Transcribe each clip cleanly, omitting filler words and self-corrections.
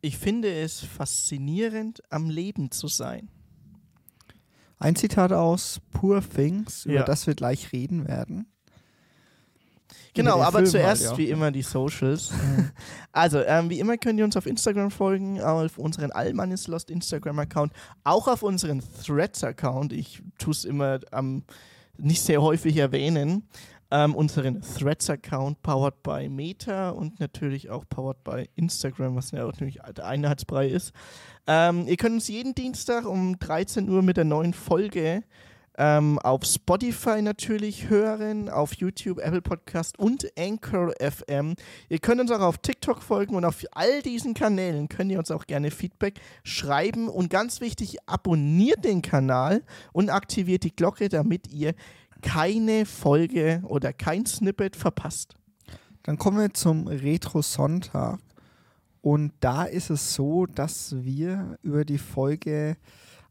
Ich finde es faszinierend, am Leben zu sein. Ein Zitat aus Poor Things, über das wir gleich reden werden. Genau, aber Film zuerst halt, wie immer die Socials. Also, wie immer könnt ihr uns auf Instagram folgen, auf unseren Allmannislost Instagram-Account, auch auf unseren Threads-Account. Ich tue es immer nicht sehr häufig erwähnen. Unseren Threads-Account powered by Meta und natürlich auch powered by Instagram, was ja natürlich der Einheitsbrei ist. Ihr könnt uns jeden Dienstag um 13 Uhr mit der neuen Folge auf Spotify natürlich hören, auf YouTube, Apple Podcast und Anchor FM. Ihr könnt uns auch auf TikTok folgen und auf all diesen Kanälen könnt ihr uns auch gerne Feedback schreiben. Und ganz wichtig, abonniert den Kanal und aktiviert die Glocke, damit ihr keine Folge oder kein Snippet verpasst. Dann kommen wir zum Retro-Sonntag. Und da ist es so, dass wir über die Folge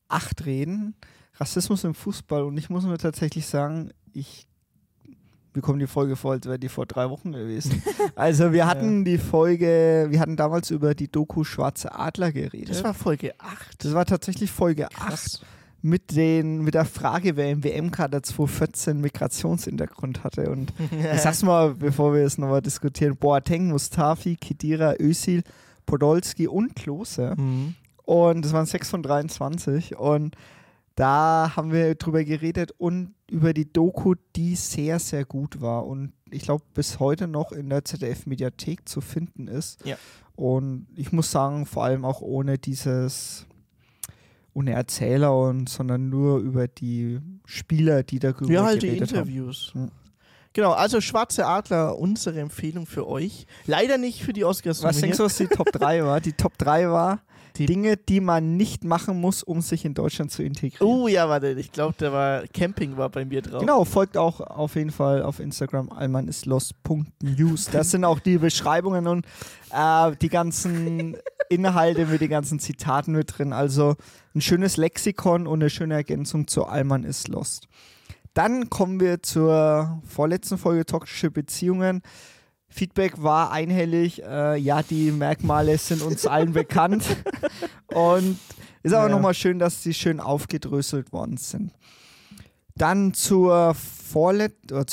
8 reden, Rassismus im Fußball. Und ich muss mir tatsächlich sagen, wir kommen die Folge vor, als wäre die vor 3 Wochen gewesen. Also wir hatten die Folge, wir hatten damals über die Doku Schwarze Adler geredet. Das war Folge 8. Das war tatsächlich Folge 8. Mit der Frage, wer im WM-Kader 2014 Migrationshintergrund hatte. Und ich sag's mal, bevor wir es nochmal diskutieren, Boateng, Mustafi, Khedira, Özil, Podolski und Klose. Mhm. Und das waren 6 von 23. Und da haben wir drüber geredet und über die Doku, die sehr, sehr gut war. Und ich glaube, bis heute noch in der ZDF-Mediathek zu finden ist. Ja. Und ich muss sagen, vor allem auch ohne Erzähler, sondern nur über die Spieler, die da geredet haben. Ja, halt die Interviews. Ja. Genau, also Schwarze Adler, unsere Empfehlung für euch. Leider nicht für die Oscars. Was denkst du, was die Top 3 war? Die Top 3 war Dinge, die man nicht machen muss, um sich in Deutschland zu integrieren. Oh ja, warte, ich glaube, Camping war bei mir drauf. Genau, folgt auch auf jeden Fall auf Instagram allmannislost.news. Das sind auch die Beschreibungen und die ganzen Inhalte mit den ganzen Zitaten mit drin, also ein schönes Lexikon und eine schöne Ergänzung zu Allmann ist Lost. Dann kommen wir zur vorletzten Folge Toxische Beziehungen. Feedback war einhellig, die Merkmale sind uns allen bekannt und ist aber nochmal schön, dass sie schön aufgedröselt worden sind. Dann zur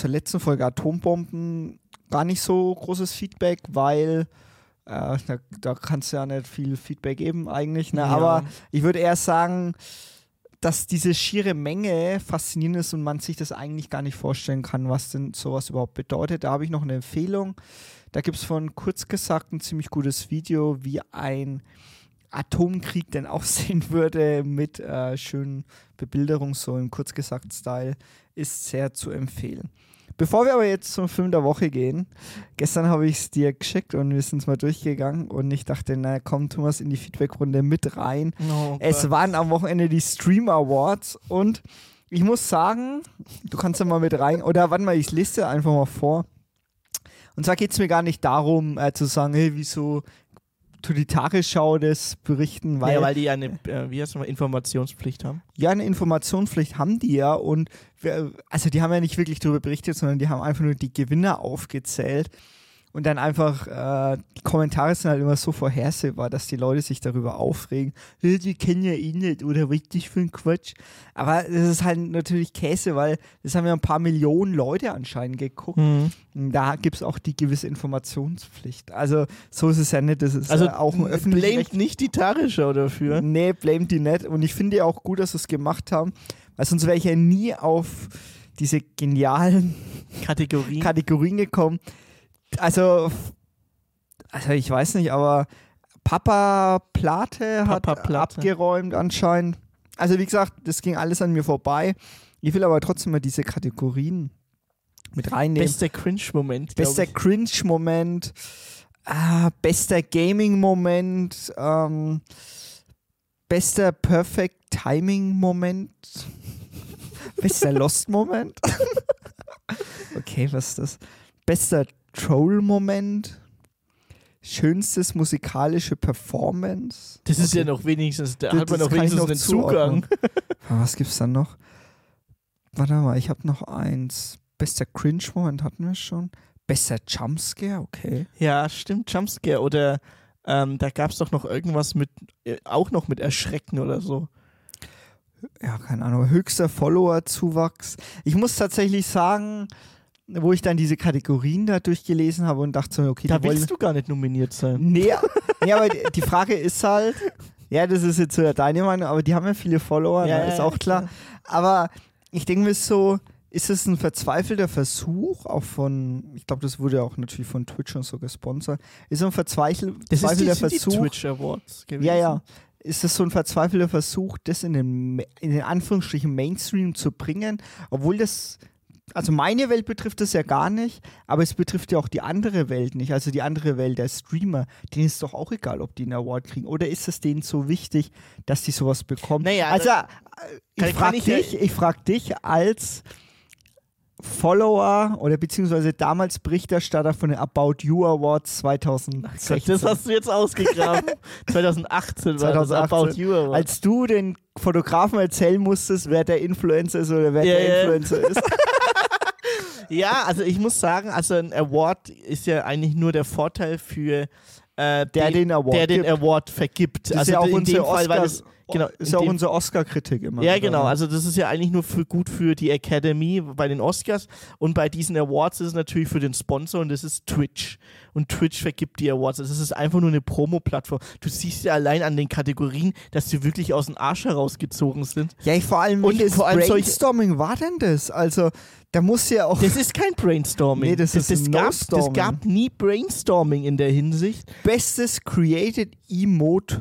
letzten Folge Atombomben, gar nicht so großes Feedback, weil da kannst du ja nicht viel Feedback geben eigentlich. Ne? Ja. Aber ich würde eher sagen, dass diese schiere Menge faszinierend ist und man sich das eigentlich gar nicht vorstellen kann, was denn sowas überhaupt bedeutet. Da habe ich noch eine Empfehlung. Da gibt es von Kurzgesagt ein ziemlich gutes Video, wie ein Atomkrieg denn aussehen würde mit schönen Bebilderungen, so im Kurzgesagt-Style. Ist sehr zu empfehlen. Bevor wir aber jetzt zum Film der Woche gehen, gestern habe ich es dir geschickt und wir sind es mal durchgegangen und ich dachte, komm Thomas in die Feedbackrunde mit rein. Oh, es waren am Wochenende die Streamer Awards und ich muss sagen, du kannst ja mal mit rein, oder warte mal, ich lese dir einfach mal vor. Und zwar geht es mir gar nicht darum zu sagen, hey, wieso die Tagesschau das berichten, weil die ja eine Informationspflicht haben. Ja, eine Informationspflicht haben die ja und die haben ja nicht wirklich darüber berichtet, sondern die haben einfach nur die Gewinner aufgezählt und dann einfach die Kommentare sind halt immer so vorhersehbar, dass die Leute sich darüber aufregen. Die kennen ja ihn nicht oder richtig für einen Quatsch. Aber das ist halt natürlich Käse, weil das haben ja ein paar Millionen Leute anscheinend geguckt. Mhm. Da gibt es auch die gewisse Informationspflicht. Also so ist es ja nicht. Das ist auch ein öffentliches Recht. Blamet nicht die Tagesschau dafür. Nee, blamet die nicht. Und ich finde ja auch gut, dass sie es gemacht haben, weil sonst wäre ich ja nie auf diese genialen Kategorien gekommen. Also ich weiß nicht, aber Papa Plate hat abgeräumt anscheinend. Also wie gesagt, das ging alles an mir vorbei. Ich will aber trotzdem mal diese Kategorien mit reinnehmen. Bester Cringe-Moment, bester Gaming-Moment, bester Perfect-Timing-Moment, bester Lost-Moment. Okay, was ist das? Bester Troll-Moment, schönstes musikalische Performance. Das ist ja noch wenigstens, einen Zugang. Was gibt's dann noch? Warte mal, ich habe noch eins. Bester Cringe-Moment hatten wir schon. Bester Jumpscare, okay. Ja, stimmt, Jumpscare oder Da gab es doch noch irgendwas mit, auch noch mit Erschrecken oder so. Ja, keine Ahnung, höchster Follower-Zuwachs. Ich muss tatsächlich sagen, wo ich dann diese Kategorien da durchgelesen habe und dachte so, okay, da willst du gar nicht nominiert sein. Nee, nee, aber die Frage ist halt, ja, das ist jetzt so deine Meinung, aber die haben ja viele Follower, ja, ist auch klar. Aber ich denke mir so, ist es ein verzweifelter Versuch, auch von, ich glaube, das wurde ja auch natürlich von Twitch und so gesponsert, ist so ein verzweifelter Versuch. Die Twitch Awards gewesen. Ja, ja. Ist das so ein verzweifelter Versuch, das in den Anführungsstrichen Mainstream zu bringen, obwohl das, also meine Welt betrifft das ja gar nicht, aber es betrifft ja auch die andere Welt nicht, also die andere Welt der Streamer, denen ist doch auch egal, ob die einen Award kriegen, oder ist es denen so wichtig, dass die sowas bekommen? Naja, also ich frag dich als Follower oder beziehungsweise damals Berichterstatter von den About You Awards 2016. Gott, das hast du jetzt ausgegraben. 2018 war das About You Awards. Als du den Fotografen erzählen musstest, wer der Influencer ist oder wer der Influencer ist. Ja, also ich muss sagen, also ein Award ist ja eigentlich nur der Vorteil für der den Award vergibt. Das also ist ja auch in dem Fall, weil es genau, ist ja auch unsere Oscar-Kritik immer. Ja, genau. Oder? Also das ist ja eigentlich nur gut für die Academy bei den Oscars. Und bei diesen Awards ist es natürlich für den Sponsor und das ist Twitch. Und Twitch vergibt die Awards. Also es ist einfach nur eine Promo-Plattform. Du siehst ja allein an den Kategorien, dass sie wirklich aus dem Arsch herausgezogen sind. Ja, vor allem Brainstorming war denn das? Also da muss ja auch... Das ist kein Brainstorming. Nee, das gab nie Brainstorming in der Hinsicht. Bestes Created Emote?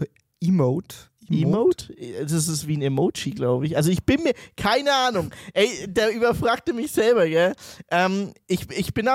Das ist wie ein Emoji, glaube ich. Also ich bin mir... Keine Ahnung. Ey, der überfragte mich selber, gell? Ich bin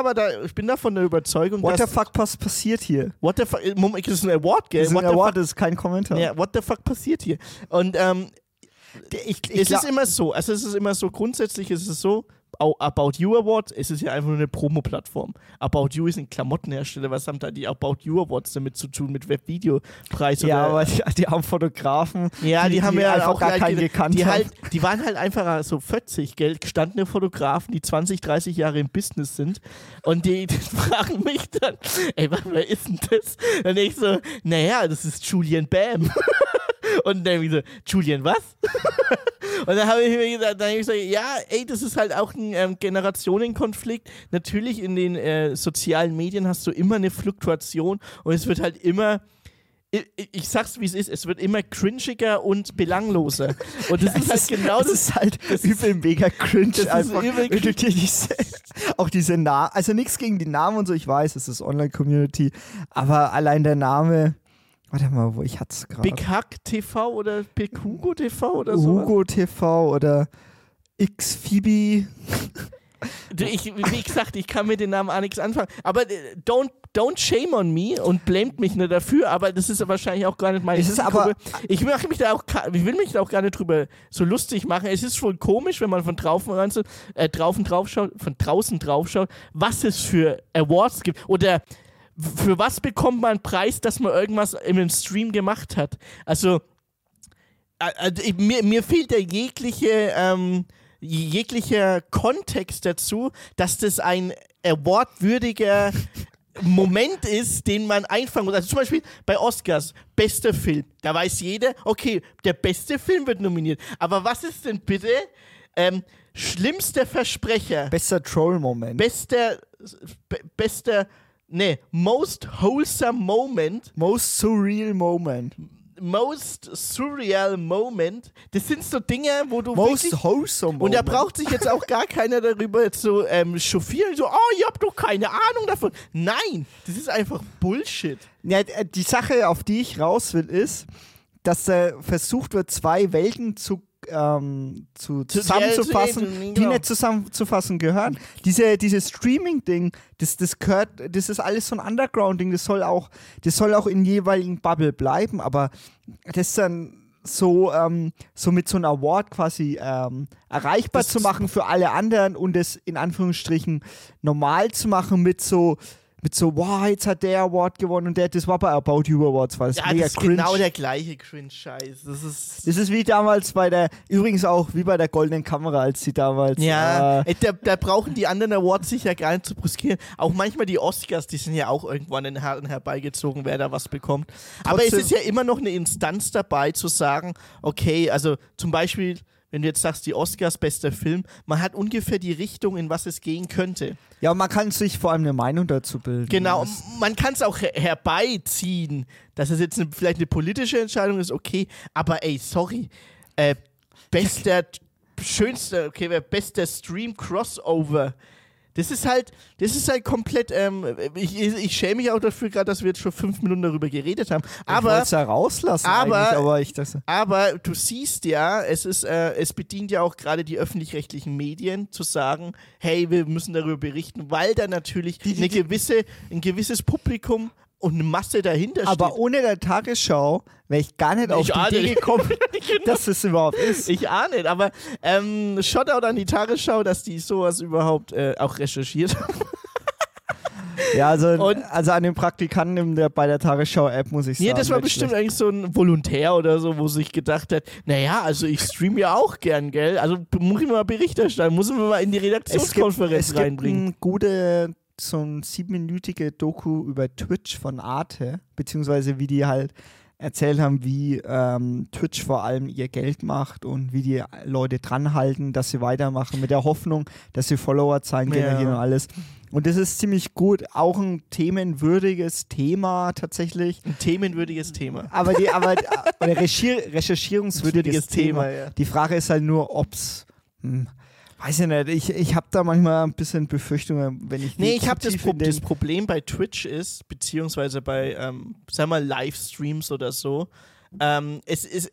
davon der Überzeugung, what dass... What the fuck passiert hier? What the fuck... Moment, das ist ein Award, gell? Das ist ein Award, das ist kein Kommentar. Ja, what the fuck passiert hier? Und es ist immer so, grundsätzlich ist es so... About You Awards, es ist ja einfach nur eine Promo-Plattform. About You ist ein Klamottenhersteller, was haben da die About You Awards damit zu tun, mit Webvideopreis? Ja, aber die haben Fotografen, ja, die haben ja halt auch gar keinen gekannt. Die waren halt einfach so 40, gell, gestandene Fotografen, die 20, 30 Jahre im Business sind und die fragen mich dann, ey, wer ist denn das? Und ich so, naja, das ist Julian Bam. Und dann wie so, Julian, was? Und dann habe ich mir gesagt, ja, ey, das ist halt auch ein Generationenkonflikt. Natürlich in den sozialen Medien hast du immer eine Fluktuation und es wird halt immer, ich sag's wie es ist, es wird immer cringiger und belangloser. Und das ist halt genau das. Das ist halt übel mega cringe. Auch diese Namen, also nichts gegen die Namen und so, ich weiß, es ist Online-Community, aber allein der Name... Warte mal, wo ich hatte es gerade. Big Hack TV oder Big Hugo TV oder so. Hugo TV oder X Phoebe. Wie gesagt, ich kann mit den Namen auch nichts anfangen. Aber don't shame on me und blamet mich nur dafür. Aber das ist wahrscheinlich auch gar nicht meine Zielgruppe. Ich will mich da auch gar nicht drüber so lustig machen. Es ist schon komisch, wenn man von draußen drauf schaut, was es für Awards gibt oder für was bekommt man einen Preis, dass man irgendwas in einem Stream gemacht hat? Also, mir fehlt da jeglicher Kontext dazu, dass das ein awardwürdiger Moment ist, den man einfangen muss. Also zum Beispiel bei Oscars, bester Film. Da weiß jeder, okay, der beste Film wird nominiert. Aber was ist denn bitte schlimmster Versprecher? Bester Troll-Moment. Most wholesome moment. Most surreal moment. Das sind so Dinge, wo du most wirklich... Most wholesome moment. Und da braucht sich jetzt auch gar keiner darüber zu chauffieren. So, ihr habt doch keine Ahnung davon. Nein, das ist einfach Bullshit. Ja, die Sache, auf die ich raus will, ist, dass versucht wird, zwei Welten zusammenzufassen, die nicht zusammenzufassen gehören. Dieses Streaming-Ding, das ist alles so ein Underground-Ding, das soll auch in jeweiligen Bubble bleiben, aber das dann so mit so einem Award quasi erreichbar zu machen für alle anderen und das in Anführungsstrichen normal zu machen mit so mit so, wow, jetzt hat der Award gewonnen und der hat das war bei About You Awards, war das mega cringe. Ja, das ist genau der gleiche Cringe-Scheiß. Das ist wie damals bei der, übrigens auch wie bei der Goldenen Kamera, als sie damals... Ja, da brauchen die anderen Awards sich ja gar nicht zu brüskieren. Auch manchmal die Oscars, die sind ja auch irgendwann in den Haaren herbeigezogen, wer da was bekommt. Aber trotzdem, es ist ja immer noch eine Instanz dabei zu sagen, okay, also zum Beispiel... Wenn du jetzt sagst, die Oscars, bester Film, man hat ungefähr die Richtung, in was es gehen könnte. Ja, und man kann sich vor allem eine Meinung dazu bilden. Genau, man kann es auch herbeiziehen, dass es jetzt vielleicht eine politische Entscheidung ist, okay, aber ey, sorry, bester Stream-Crossover, das ist halt komplett, ich schäme mich auch dafür gerade, dass wir jetzt schon 5 Minuten darüber geredet haben. Aber, ich wollte es ja rauslassen aber du siehst ja, es bedient ja auch gerade die öffentlich-rechtlichen Medien zu sagen, hey, wir müssen darüber berichten, weil da natürlich ein gewisses Publikum und eine Masse dahinter steht. Aber ohne der Tagesschau wäre ich gar nicht auf die Idee gekommen, dass es überhaupt ist. Ich ahne nicht, aber Shoutout an die Tagesschau, dass die sowas überhaupt auch recherchiert haben. Ja, also an den Praktikanten bei der Tagesschau-App muss ich sagen. Nee, das war bestimmt schlecht. Eigentlich so ein Volontär oder so, wo sich gedacht hat, naja, also ich streame ja auch gern, gell? Also muss ich mal Bericht erstatten, muss ich mal in die Redaktionskonferenz reinbringen. So eine 7-minütige Doku über Twitch von Arte, beziehungsweise wie die halt erzählt haben, wie Twitch vor allem ihr Geld macht und wie die Leute dranhalten, dass sie weitermachen, mit der Hoffnung, dass sie Followerzahlen generieren und alles. Und das ist ziemlich gut, auch ein themenwürdiges Thema tatsächlich. Ein themenwürdiges Thema. Aber ein recherchierungswürdiges Thema. Ja. Die Frage ist halt nur, ob's... Weiß ich nicht, ich habe da manchmal ein bisschen Befürchtungen, wenn ich... Nee, ich habe das Problem bei Twitch ist, beziehungsweise bei, sagen wir mal, Livestreams oder so, es ist...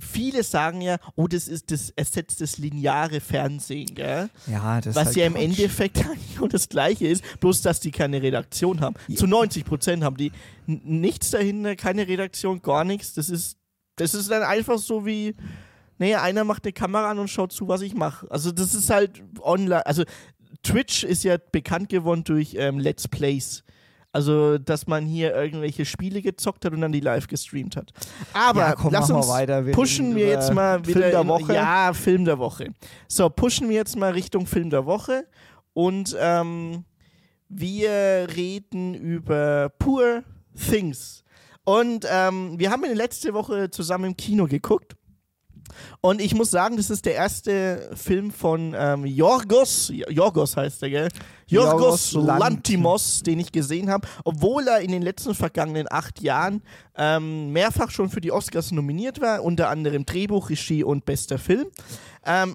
Viele sagen ja, oh, das ersetzt das lineare Fernsehen, gell? Ja, das was ist halt ja im Endeffekt nur das Gleiche ist, bloß dass die keine Redaktion haben. Ja. Zu 90% haben die nichts dahinter, keine Redaktion, gar nichts. Das ist dann einfach so wie... Nee, einer macht eine Kamera an und schaut zu, was ich mache. Also das ist halt online. Also Twitch ist ja bekannt geworden durch Let's Plays. Also, dass man hier irgendwelche Spiele gezockt hat und dann die live gestreamt hat. Aber ja, komm, lass uns weiter. Wir pushen jetzt mal wieder Film der Woche. Ja, Film der Woche. So, pushen wir jetzt mal Richtung Film der Woche. Und wir reden über Poor Things. Und wir haben in der letzten Woche zusammen im Kino geguckt. Und ich muss sagen, das ist der erste Film von Jorgos heißt der, gell? Jorgos Lanthimos, den ich gesehen habe, obwohl er in den letzten vergangenen 8 Jahren mehrfach schon für die Oscars nominiert war, unter anderem Drehbuch, Regie und bester Film.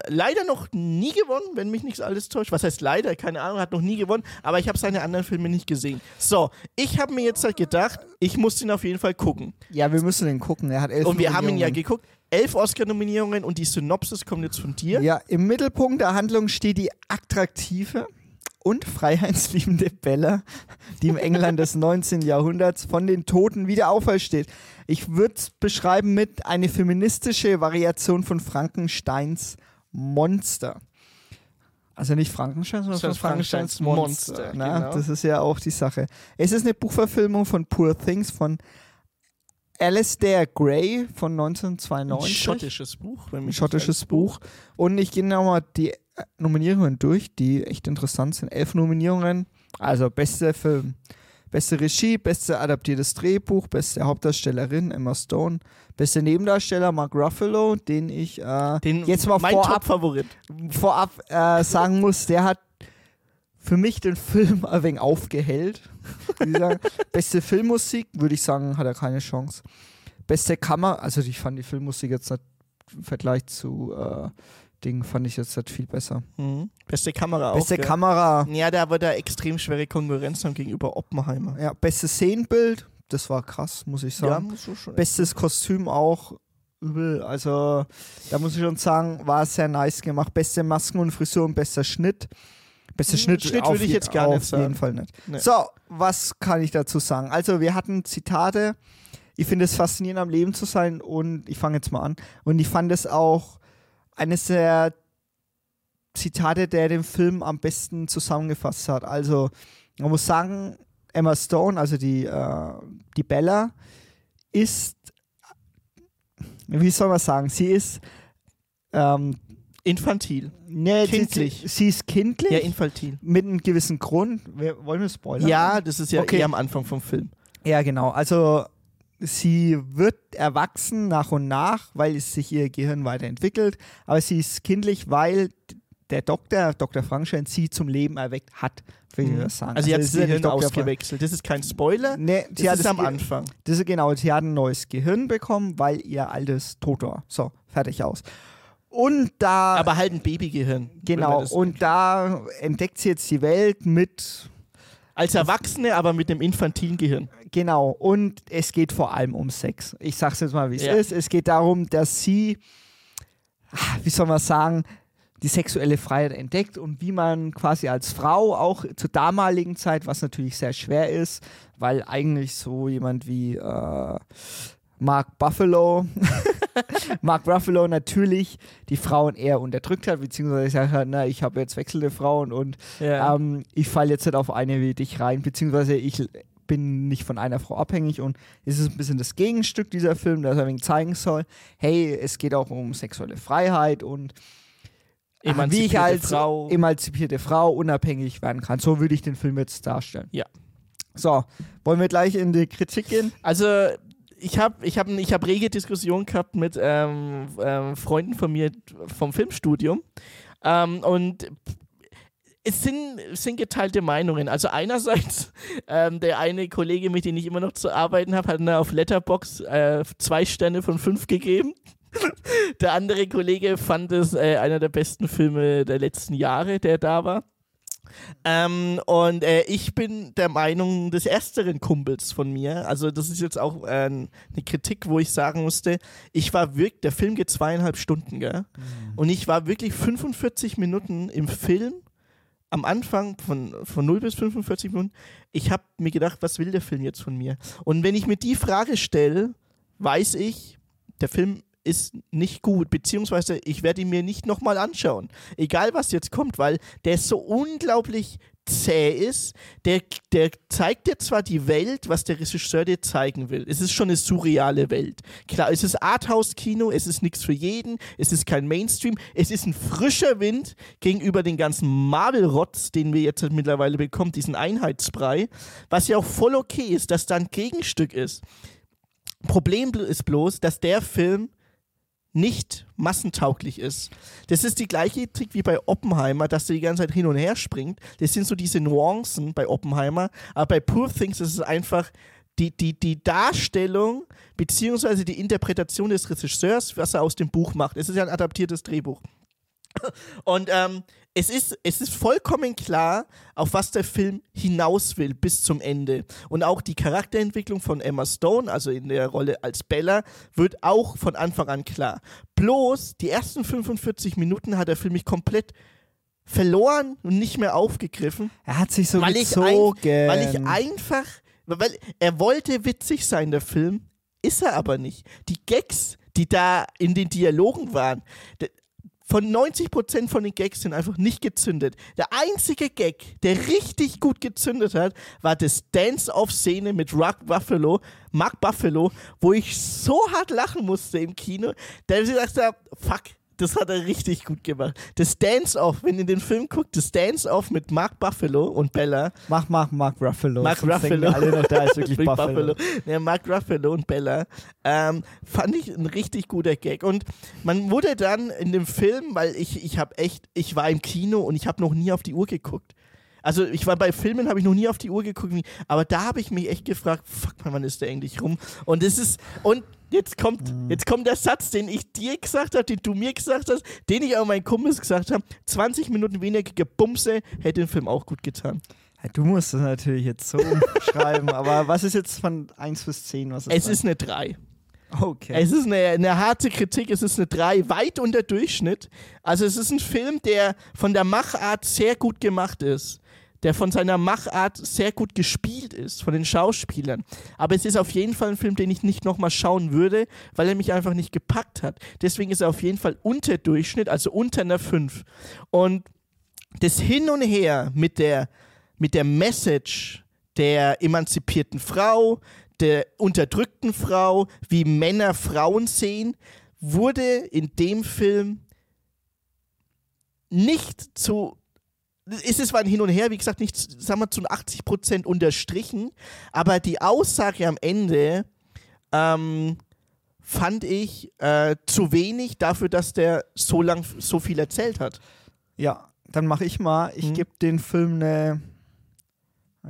Leider noch nie gewonnen, wenn mich nichts alles täuscht. Was heißt leider? Keine Ahnung, hat noch nie gewonnen, aber ich habe seine anderen Filme nicht gesehen. So, ich habe mir jetzt halt gedacht, ich muss ihn auf jeden Fall gucken. Ja, wir müssen den gucken, er hat 11 Und wir Millionen. Haben ihn ja geguckt. 11 Oscar-Nominierungen und die Synopsis kommt jetzt von dir. Ja, im Mittelpunkt der Handlung steht die attraktive und freiheitsliebende Bella, die im England des 19. Jahrhunderts von den Toten wieder aufersteht. Ich würde es beschreiben mit eine feministische Variation von Frankensteins Monster. Also nicht Frankenstein, sondern von Frankensteins Monster. Na, genau. Das ist ja auch die Sache. Es ist eine Buchverfilmung von Poor Things von Alistair Gray von 1992. Ein schottisches Buch. Und ich gehe nochmal die Nominierungen durch, die echt interessant sind. 11 Nominierungen, also bester Film, beste Regie, beste adaptiertes Drehbuch, beste Hauptdarstellerin Emma Stone, beste Nebendarsteller Mark Ruffalo, den ich jetzt mal vorab sagen muss, der hat für mich den Film ein wenig aufgehellt. Beste Filmmusik, würde ich sagen, hat er keine Chance. Beste Kamera, also ich fand die Filmmusik jetzt nicht, im Vergleich zu Dingen fand ich jetzt nicht viel besser. Mhm. Beste Kamera auch. Beste Kamera. Ja, da war da extrem schwere Konkurrenz haben gegenüber Oppenheimer. Ja, bestes Szenenbild, das war krass, muss ich sagen. Ja, so schon bestes Kostüm auch. Übel, also da muss ich schon sagen, war sehr nice gemacht. Beste Masken und Frisur und bester Schnitt. Bester Schnitt würde ich jetzt gar nicht sagen. Auf jeden Fall nicht. Nee. So, was kann ich dazu sagen? Also, wir hatten Zitate. Ich finde es faszinierend, am Leben zu sein. Und ich fange jetzt mal an. Und ich fand es auch eines der Zitate, der den Film am besten zusammengefasst hat. Also, man muss sagen, Emma Stone, also die Bella, ist, wie soll man sagen, sie ist infantil. Nee, kindlich. Sie ist kindlich? Ja, infantil. Mit einem gewissen Grund. Wollen wir spoilern? Ja, das ist ja okay. Eher am Anfang vom Film. Ja, genau. Also sie wird erwachsen nach und nach, weil sich ihr Gehirn weiterentwickelt. Aber sie ist kindlich, weil der Doktor, Dr. Frankenstein, sie zum Leben erweckt hat, will ich das sagen. Also sie hat das Gehirn ausgewechselt. Das ist kein Spoiler, nee, das ist am Anfang. Das, genau, sie hat ein neues Gehirn bekommen, weil ihr altes tot war. So, fertig, aus. Und da... Aber halt ein Babygehirn. Genau, und da entdeckt sie jetzt die Welt mit... Als Erwachsene, aber mit einem infantilen Gehirn. Genau, und es geht vor allem um Sex. Ich sag's jetzt mal, wie es ist. Es geht darum, dass sie, wie soll man sagen, die sexuelle Freiheit entdeckt und wie man quasi als Frau auch zur damaligen Zeit, was natürlich sehr schwer ist, weil eigentlich so jemand wie Mark Ruffalo natürlich die Frauen eher unterdrückt hat, beziehungsweise gesagt hat, na, ich habe jetzt wechselnde Frauen und ich falle jetzt nicht auf eine wie dich rein, beziehungsweise ich bin nicht von einer Frau abhängig, und es ist ein bisschen das Gegenstück dieser Film, das er zeigen soll, hey, es geht auch um sexuelle Freiheit und wie ich als emanzipierte Frau unabhängig werden kann. So würde ich den Film jetzt darstellen. Ja. So, wollen wir gleich in die Kritik gehen? Also, ich hab rege Diskussionen gehabt mit Freunden von mir vom Filmstudium. Und es sind geteilte Meinungen. Also einerseits, der eine Kollege, mit dem ich immer noch zu arbeiten habe, hat mir auf Letterboxd 2 Sterne von 5 gegeben. Der andere Kollege fand es einer der besten Filme der letzten Jahre, der da war. Ich bin der Meinung des ersteren Kumpels von mir. Also das ist jetzt auch eine Kritik, wo ich sagen musste, der Film geht 2,5 Stunden, gell? Mhm. Und ich war wirklich 45 Minuten im Film, am Anfang von 0 bis 45 Minuten. Ich habe mir gedacht, was will der Film jetzt von mir? Und wenn ich mir die Frage stelle, weiß ich, der Film ist nicht gut, beziehungsweise ich werde ihn mir nicht nochmal anschauen. Egal, was jetzt kommt, weil der so unglaublich zäh ist. Der zeigt dir zwar die Welt, was der Regisseur dir zeigen will. Es ist schon eine surreale Welt. Klar, es ist Arthouse-Kino, es ist nichts für jeden, es ist kein Mainstream, es ist ein frischer Wind gegenüber den ganzen Marvel-Rotz, den wir jetzt mittlerweile bekommen, diesen Einheitsbrei, was ja auch voll okay ist, dass da ein Gegenstück ist. Problem ist bloß, dass der Film nicht massentauglich ist. Das ist die gleiche Trick wie bei Oppenheimer, dass der die ganze Zeit hin und her springt. Das sind so diese Nuancen bei Oppenheimer. Aber bei Poor Things ist es einfach die Darstellung bzw. die Interpretation des Regisseurs, was er aus dem Buch macht. Es ist ja ein adaptiertes Drehbuch. Und es ist vollkommen klar, auf was der Film hinaus will bis zum Ende. Und auch die Charakterentwicklung von Emma Stone, also in der Rolle als Bella, wird auch von Anfang an klar. Bloß die ersten 45 Minuten hat der Film mich komplett verloren und nicht mehr aufgegriffen. Er hat sich so gezogen. Weil er wollte witzig sein, der Film, ist er aber nicht. Die Gags, die da in den Dialogen waren... Von 90% von den Gags sind einfach nicht gezündet. Der einzige Gag, der richtig gut gezündet hat, war das Dance-Off-Szene mit Mark Ruffalo, wo ich so hart lachen musste im Kino, da ich gedacht habe, fuck, das hat er richtig gut gemacht. Das Dance-Off, wenn ihr den Film guckt, das Dance-Off mit Mark Ruffalo und Bella. Mark Ruffalo. Mark Ruffalo. Alle noch da, ist wirklich Buffalo. Ja, Mark Ruffalo und Bella. Fand ich ein richtig guter Gag. Und man wurde dann in dem Film, weil ich war im Kino und ich habe noch nie auf die Uhr geguckt. Also ich war bei Filmen, habe ich noch nie auf die Uhr geguckt, aber da habe ich mich echt gefragt, fuck man, wann ist der eigentlich rum? Und es ist, und jetzt kommt der Satz, den ich dir gesagt habe, den du mir gesagt hast, den ich auch meinen Kumpels gesagt habe, 20 Minuten weniger Gebumse hätte den Film auch gut getan. Ja, du musst das natürlich jetzt so umschreiben, aber was ist jetzt von 1 bis 10? Es ist eine 3. Okay. Es ist eine harte Kritik, es ist eine 3, weit unter Durchschnitt. Also es ist ein Film, der von der Machart sehr gut gemacht ist, der von seiner Machart sehr gut gespielt ist, von den Schauspielern. Aber es ist auf jeden Fall ein Film, den ich nicht nochmal schauen würde, weil er mich einfach nicht gepackt hat. Deswegen ist er auf jeden Fall unter Durchschnitt, also unter einer 5. Und das Hin und Her mit der Message, der emanzipierten Frau, der unterdrückten Frau, wie Männer Frauen sehen, wurde in dem Film nicht zu... Es war ein Hin und Her, wie gesagt, nicht, sagen wir, zu 80% unterstrichen, aber die Aussage am Ende fand ich zu wenig dafür, dass der so lang so viel erzählt hat. Ja, dann mache ich mal, ich gebe den Film eine...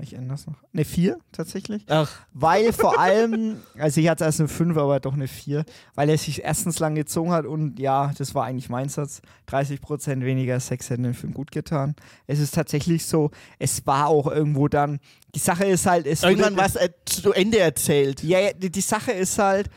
Ich ändere es noch. Eine 4 tatsächlich. Ach. Weil vor allem, also ich hatte erst eine 5, aber doch eine 4, weil er sich erstens lang gezogen hat und ja, das war eigentlich mein Satz, 30% weniger Sex hätten den Film gut getan. Es ist tatsächlich so, es war auch irgendwo dann, die Sache ist halt... Irgendwann war es zu Ende erzählt. Ja, die Sache ist halt,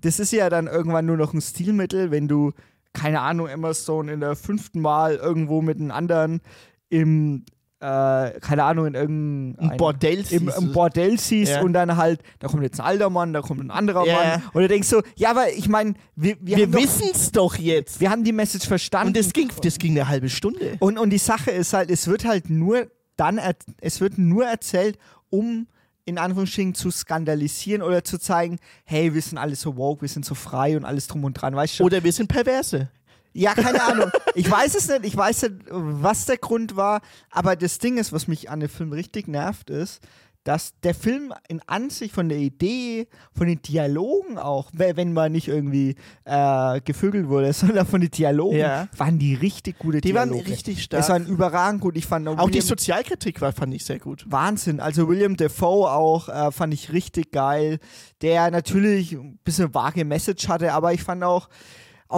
das ist ja dann irgendwann nur noch ein Stilmittel, wenn du, keine Ahnung, Emma Stone in der 5. Mal irgendwo mit einem anderen im... keine Ahnung, in irgendeinem Bordell siehst und dann halt, da kommt jetzt ein alter Mann, da kommt ein anderer Mann und du denkst so, ja, aber ich meine, wir wissen es doch jetzt. Wir haben die Message verstanden. Und das ging eine halbe Stunde. Und die Sache ist halt, es wird halt nur dann, es wird nur erzählt, um in Anführungsstrichen zu skandalisieren oder zu zeigen, hey, wir sind alle so woke, wir sind so frei und alles drum und dran, weißt du? Oder wir sind perverse. Ja, keine Ahnung. Ich weiß nicht, was der Grund war, aber das Ding ist, was mich an dem Film richtig nervt, ist, dass der Film in Ansicht von der Idee, von den Dialogen auch, wenn man nicht irgendwie gevögelt wurde, sondern von den Dialogen, waren die richtig gute Dialoge. Die waren richtig stark. Es waren überragend gut. Ich fand auch die Sozialkritik fand ich sehr gut. Wahnsinn. Also William Defoe auch fand ich richtig geil, der natürlich ein bisschen vage Message hatte, aber ich fand auch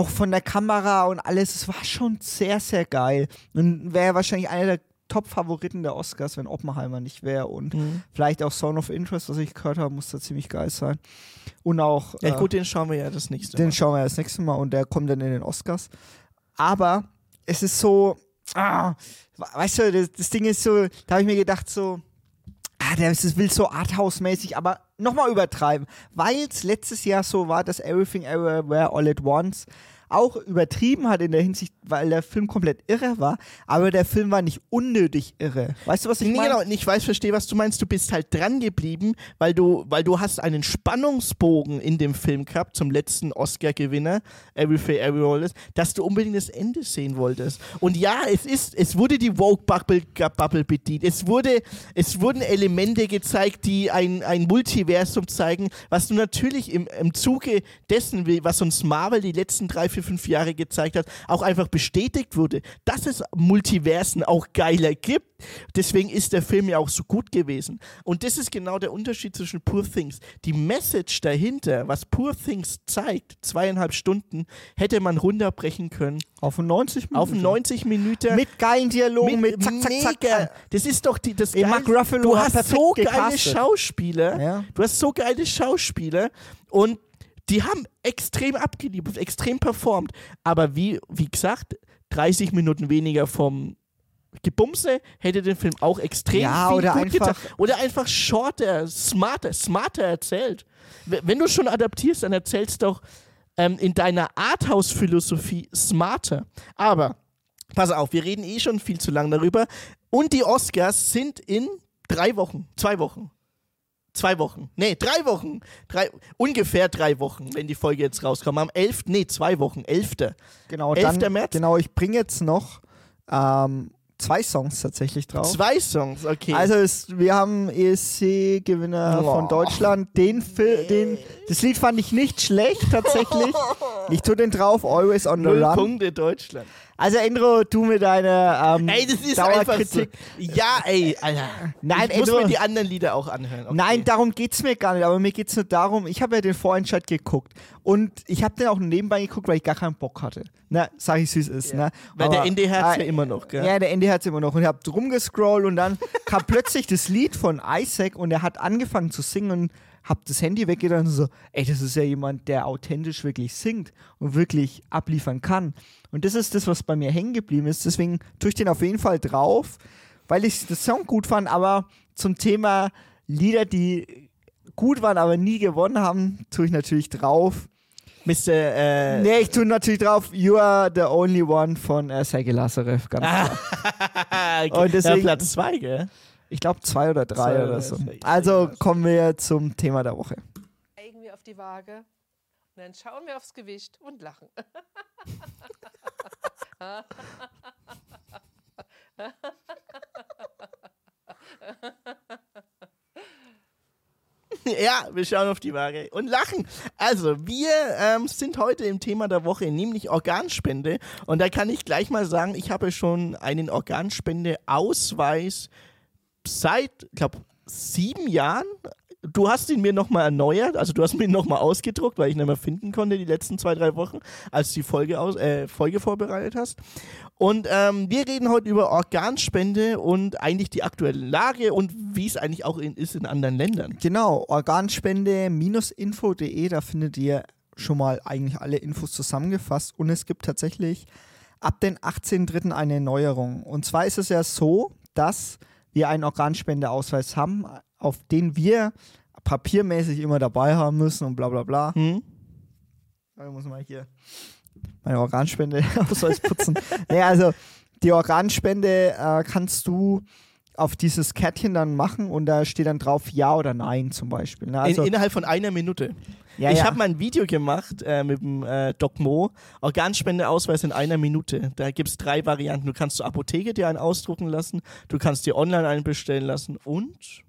von der Kamera und alles, es war schon sehr, sehr geil. Und wäre wahrscheinlich einer der Top-Favoriten der Oscars, wenn Oppenheimer nicht wäre. Und vielleicht auch Zone of Interest, was ich gehört habe, muss da ziemlich geil sein. Und auch... Ja gut, den schauen wir ja das nächste Mal. Den schauen wir ja das nächste Mal und der kommt dann in den Oscars. Aber es ist so... weißt du, das Ding ist so, da habe ich mir gedacht so... das will so Arthouse-mäßig, aber nochmal übertreiben, weil es letztes Jahr so war, dass Everything Everywhere All at Once auch übertrieben hat in der Hinsicht, weil der Film komplett irre war, aber der Film war nicht unnötig irre. Weißt du, was ich meine? Genau, ich verstehe, was du meinst. Du bist halt dran geblieben, weil du hast einen Spannungsbogen in dem Film gehabt, zum letzten Oscar-Gewinner, Everything Everywhere, dass du unbedingt das Ende sehen wolltest. Und ja, es wurde die Woke-Bubble bedient. Es wurden Elemente gezeigt, die ein Multiversum zeigen, was du natürlich im Zuge dessen, was uns Marvel die letzten 3, 4, 5 Jahre gezeigt hat, auch einfach bestätigt wurde, dass es Multiversen auch geiler gibt. Deswegen ist der Film ja auch so gut gewesen. Und das ist genau der Unterschied zwischen Poor Things. Die Message dahinter, was Poor Things zeigt, 2,5 Stunden, hätte man runterbrechen können. Auf 90 Minuten. Mit geilen Dialogen, mit zack, zack, zack. Mega. Das ist doch das Geile. Mark Ruffalo, du hast so geile Schauspieler. Ja. Du hast so geile Schauspieler und die haben extrem abgeliefert, extrem performt. Aber wie gesagt, 30 Minuten weniger vom Gebumse hätte den Film auch extrem gut getan. Oder einfach shorter, smarter erzählt. Wenn du schon adaptierst, dann erzählst doch in deiner Arthouse-Philosophie smarter. Aber, pass auf, wir reden schon viel zu lang darüber. Und die Oscars sind in 3 Wochen, 2 Wochen. 3 Wochen. Ungefähr 3 Wochen, wenn die Folge jetzt rauskommt. Am 11. 2 Wochen. 11. Genau, 11. Dann, März. Genau, ich bringe jetzt noch 2 Songs tatsächlich drauf. 2 Songs, okay. Also wir haben ESC-Gewinner von Deutschland. Das Lied fand ich nicht schlecht, tatsächlich. Ich tue den drauf, Always on the Run. 0 Punkte Deutschland. Also Endro, tu mir deine das ist Dauerkritik. So. Ja, ey, Alter. Nein, ich muss mir die anderen Lieder auch anhören. Okay. Nein, darum geht's mir gar nicht. Aber mir geht's nur darum, ich habe ja den Vorentscheid geguckt. Und ich habe den auch nebenbei geguckt, weil ich gar keinen Bock hatte. Na, sag ich süß ist. Ja. Ne? Weil aber, der NDR hat's ja immer noch, gell? Ja, der NDR hat's immer noch. Und ich habe rumgescrollt und dann kam plötzlich das Lied von Isaac und er hat angefangen zu singen und hab das Handy weggetan und so, ey, das ist ja jemand, der authentisch wirklich singt und wirklich abliefern kann. Und das ist das, was bei mir hängen geblieben ist. Deswegen tue ich den auf jeden Fall drauf, weil ich den Song gut fand, aber zum Thema Lieder, die gut waren, aber nie gewonnen haben, tue ich natürlich drauf. Ich tue natürlich drauf, You Are The Only One von Sergei Lazarev, ganz klar. Okay. Und deswegen, ja, Platz 2, gell? Ich glaube 2 oder 3 oder so. Also kommen wir zum Thema der Woche. Irgendwie auf die Waage und dann schauen wir aufs Gewicht und lachen. Ja, wir schauen auf die Waage und lachen. Also, wir sind heute im Thema der Woche, nämlich Organspende. Und da kann ich gleich mal sagen, ich habe schon einen Organspendeausweis seit, ich glaube, 7 Jahren. Du hast ihn mir nochmal erneuert, also du hast ihn mir nochmal ausgedruckt, weil ich ihn nicht mehr finden konnte die letzten 2-3 Wochen, als du die Folge vorbereitet hast. Und wir reden heute über Organspende und eigentlich die aktuelle Lage und wie es eigentlich auch ist in anderen Ländern. Genau, organspende-info.de, da findet ihr schon mal eigentlich alle Infos zusammengefasst. Und es gibt tatsächlich ab den 18.03. eine Neuerung. Und zwar ist es ja so, dass wir einen Organspendeausweis haben, auf den wir papiermäßig immer dabei haben müssen und bla bla bla. Ich muss mal hier meine Organspende-Ausweis putzen. Naja, also die Organspende kannst du auf dieses Kärtchen dann machen und da steht dann drauf Ja oder Nein zum Beispiel. Ne? Also innerhalb von einer Minute. Ja, ich habe mal ein Video gemacht mit dem Doc Mo. Organspendeausweis in einer Minute. Da gibt es 3 Varianten. Du kannst zur Apotheke dir einen ausdrucken lassen, du kannst dir online einen bestellen lassen und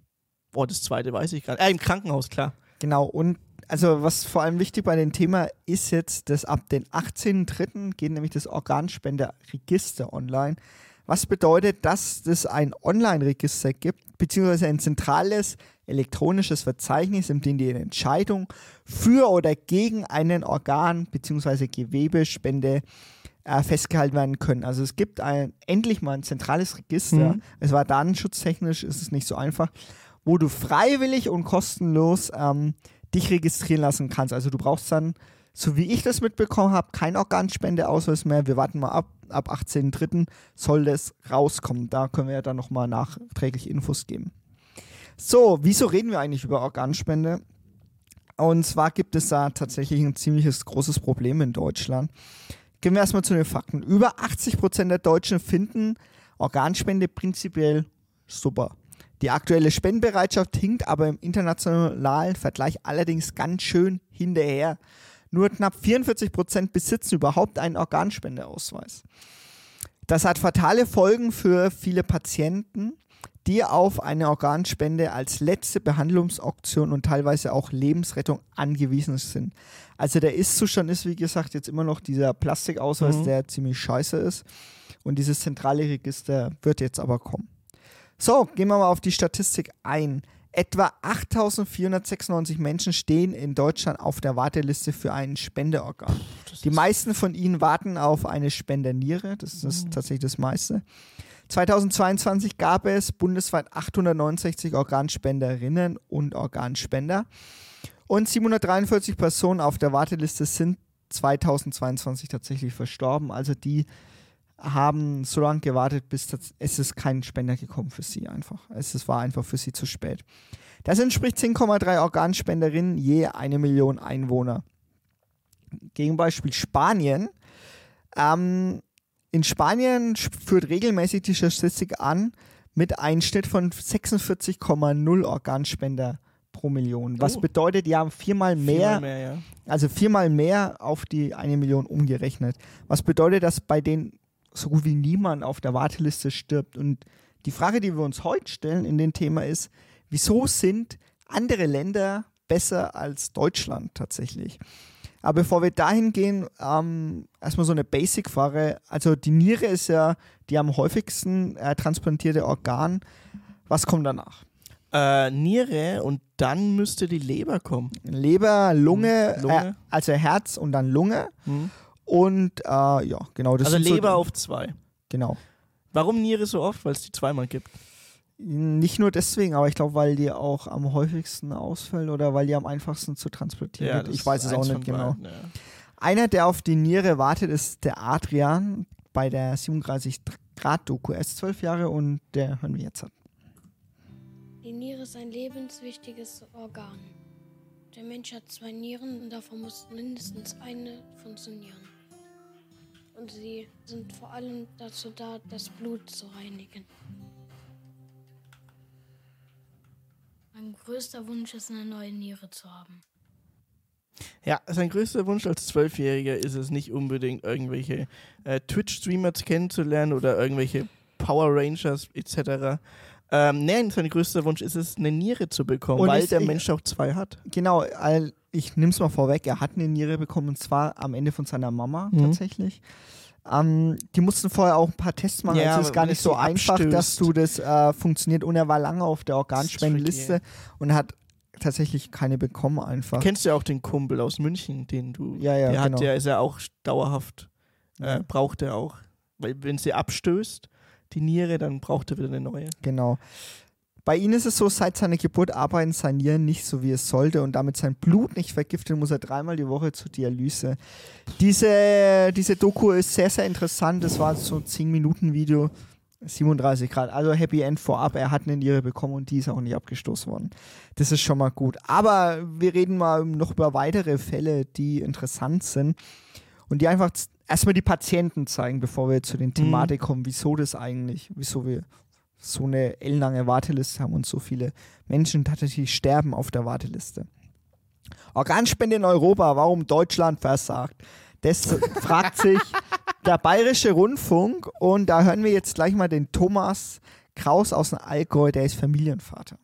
das zweite weiß ich gar nicht. Im Krankenhaus, klar. Genau, und also was vor allem wichtig bei dem Thema ist jetzt, dass ab den 18.03. geht nämlich das Organspenderregister online. Was bedeutet, dass es ein Online-Register gibt, beziehungsweise ein zentrales elektronisches Verzeichnis, in dem die Entscheidung für oder gegen einen Organ- bzw. Gewebespende festgehalten werden können. Also es gibt endlich mal ein zentrales Register. Es war datenschutztechnisch, ist es nicht so einfach, wo du freiwillig und kostenlos dich registrieren lassen kannst. Also du brauchst dann, so wie ich das mitbekommen habe, keinen Organspendeausweis mehr. Wir warten mal ab. Ab 18.03. soll das rauskommen. Da können wir ja dann nochmal nachträglich Infos geben. So, wieso reden wir eigentlich über Organspende? Und zwar gibt es da tatsächlich ein ziemliches großes Problem in Deutschland. Gehen wir erstmal zu den Fakten. Über 80% der Deutschen finden Organspende prinzipiell super. Die aktuelle Spendenbereitschaft hinkt aber im internationalen Vergleich allerdings ganz schön hinterher. Nur knapp 44% besitzen überhaupt einen Organspendeausweis. Das hat fatale Folgen für viele Patienten, die auf eine Organspende als letzte Behandlungsoption und teilweise auch Lebensrettung angewiesen sind. Also der Ist-Zustand ist, wie gesagt, jetzt immer noch dieser Plastikausweis, der ziemlich scheiße ist. Und dieses zentrale Register wird jetzt aber kommen. So, gehen wir mal auf die Statistik ein. Etwa 8.496 Menschen stehen in Deutschland auf der Warteliste für ein Spendeorgan. Die meisten von ihnen warten auf eine Spenderniere, das ist tatsächlich das meiste. 2022 gab es bundesweit 869 Organspenderinnen und Organspender und 743 Personen auf der Warteliste sind 2022 tatsächlich verstorben, also die haben so lange gewartet, bis es ist kein Spender gekommen für sie einfach. Es war einfach für sie zu spät. Das entspricht 10,3 Organspenderinnen je 1 Million Einwohner. Gegenbeispiel Spanien. In Spanien führt regelmäßig die Statistik an mit einem Schnitt von 46,0 Organspender pro Million. Was bedeutet, die haben viermal mehr auf die 1 Million umgerechnet. Was bedeutet, dass bei den so gut wie niemand auf der Warteliste stirbt. Und die Frage, die wir uns heute stellen in dem Thema ist, wieso sind andere Länder besser als Deutschland tatsächlich? Aber bevor wir dahin gehen, erstmal so eine Basic-Frage. Also die Niere ist ja die am häufigsten transplantierte Organ. Was kommt danach? Niere und dann müsste die Leber kommen. Leber, Lunge. Also Herz und dann Lunge. Und genau. Das also Leber so, auf 2. Genau. Warum Niere so oft? Weil es die 2-mal gibt. Nicht nur deswegen, aber ich glaube, weil die auch am häufigsten ausfällt oder weil die am einfachsten zu transportieren wird. Ich weiß es auch nicht genau. Beiden, ja. Einer, der auf die Niere wartet, ist der Adrian bei der 37 Grad Doku. Er ist 12 Jahre und der hören wir jetzt an. Die Niere ist ein lebenswichtiges Organ. Der Mensch hat 2 Nieren und davon muss mindestens eine funktionieren. Und sie sind vor allem dazu da, das Blut zu reinigen. Mein größter Wunsch ist, eine neue Niere zu haben. Ja, sein größter Wunsch als Zwölfjähriger ist es nicht unbedingt, irgendwelche Twitch-Streamer kennenzulernen oder irgendwelche Power Rangers etc. Nein, sein größter Wunsch ist es, eine Niere zu bekommen, und weil der Mensch auch zwei hat. Genau, ich nehme es mal vorweg, er hat eine Niere bekommen, und zwar am Ende von seiner Mama tatsächlich. Die mussten vorher auch ein paar Tests machen, also es ist gar nicht so einfach, dass du das funktioniert, und er war lange auf der Organspendenliste und hat tatsächlich keine bekommen einfach. Du kennst ja auch den Kumpel aus München, den du, der genau. Ist ja auch dauerhaft, braucht er auch, weil wenn sie abstößt, die Niere, dann braucht er wieder eine neue. Genau. Bei ihm ist es so, seit seiner Geburt arbeiten seine Nieren nicht so, wie es sollte, und damit sein Blut nicht vergiftet, muss er 3-mal die Woche zur Dialyse. Diese Doku ist sehr, sehr interessant. Das war so ein 10-Minuten-Video, 37 Grad. Also Happy End vorab. Er hat eine Niere bekommen und die ist auch nicht abgestoßen worden. Das ist schon mal gut. Aber wir reden mal noch über weitere Fälle, die interessant sind und die einfach erstmal die Patienten zeigen, bevor wir zu den Thematik kommen, wieso wir so eine ellenlange Warteliste haben und so viele Menschen tatsächlich sterben auf der Warteliste. Organspende in Europa, warum Deutschland versagt? Das fragt sich der Bayerische Rundfunk, und da hören wir jetzt gleich mal den Thomas Kraus aus dem Allgäu, der ist Familienvater.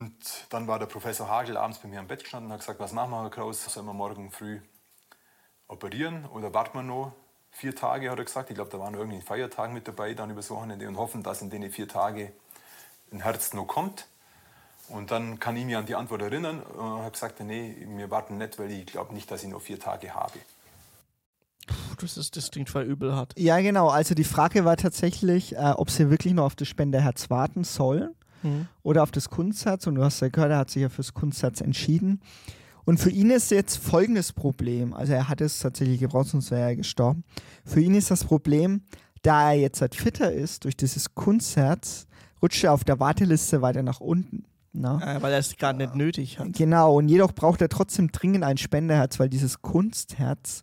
Und dann war der Professor Hagel abends bei mir am Bett gestanden und hat gesagt, was machen wir, Herr Kraus, sollen wir morgen früh operieren oder warten wir noch? 4 Tage, hat er gesagt. Ich glaube, da waren irgendwie Feiertage mit dabei, dann übers Wochenende, und hoffen, dass in den 4 Tagen ein Herz noch kommt. Und dann kann ich mich an die Antwort erinnern und habe gesagt, nee, wir warten nicht, weil ich glaube nicht, dass ich noch 4 Tage habe. Puh, das klingt voll übel hart. Ja, genau. Also die Frage war tatsächlich, ob sie wirklich noch auf das Spenderherz warten sollen oder auf das Kunstherz. Und du hast ja gehört, er hat sich ja fürs Kunstherz entschieden. Und für ihn ist jetzt folgendes Problem, also er hat es tatsächlich gebraucht, sonst wäre er gestorben. Für ihn ist das Problem, da er jetzt halt fitter ist, durch dieses Kunstherz, rutscht er auf der Warteliste weiter nach unten. Weil er es gerade nicht nötig hat. Genau, und jedoch braucht er trotzdem dringend ein Spenderherz, weil dieses Kunstherz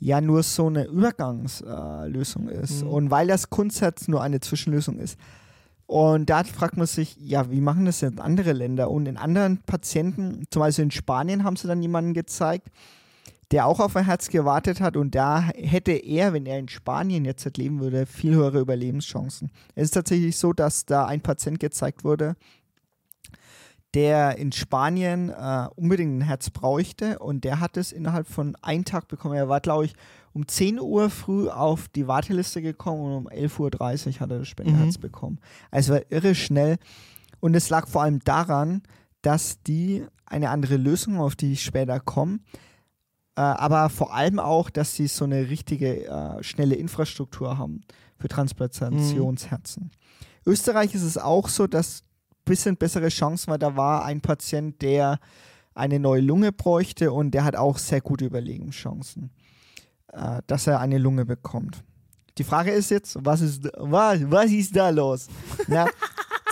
ja nur so eine Übergangslösung ist. Und weil das Kunstherz nur eine Zwischenlösung ist. Und da fragt man sich, ja, wie machen das denn andere Länder? Und in anderen Patienten, zum Beispiel in Spanien, haben sie dann jemanden gezeigt, der auch auf ein Herz gewartet hat. Und da hätte er, wenn er in Spanien jetzt leben würde, viel höhere Überlebenschancen. Es ist tatsächlich so, dass da ein Patient gezeigt wurde, der in Spanien unbedingt ein Herz bräuchte. Und der hat es innerhalb von einem Tag bekommen. Er war, glaube ich, um 10 Uhr früh auf die Warteliste gekommen und um 11.30 Uhr hat er das Spenderherz bekommen. Also war irre schnell. Und es lag vor allem daran, dass die eine andere Lösung, auf die ich später komme, aber vor allem auch, dass sie so eine richtige schnelle Infrastruktur haben für Transplantationsherzen. Österreich ist es auch so, dass ein bisschen bessere Chancen war. Da war ein Patient, der eine neue Lunge bräuchte, und der hat auch sehr gute Überlebenschancen, dass er eine Lunge bekommt. Die Frage ist jetzt, was ist da los? Na,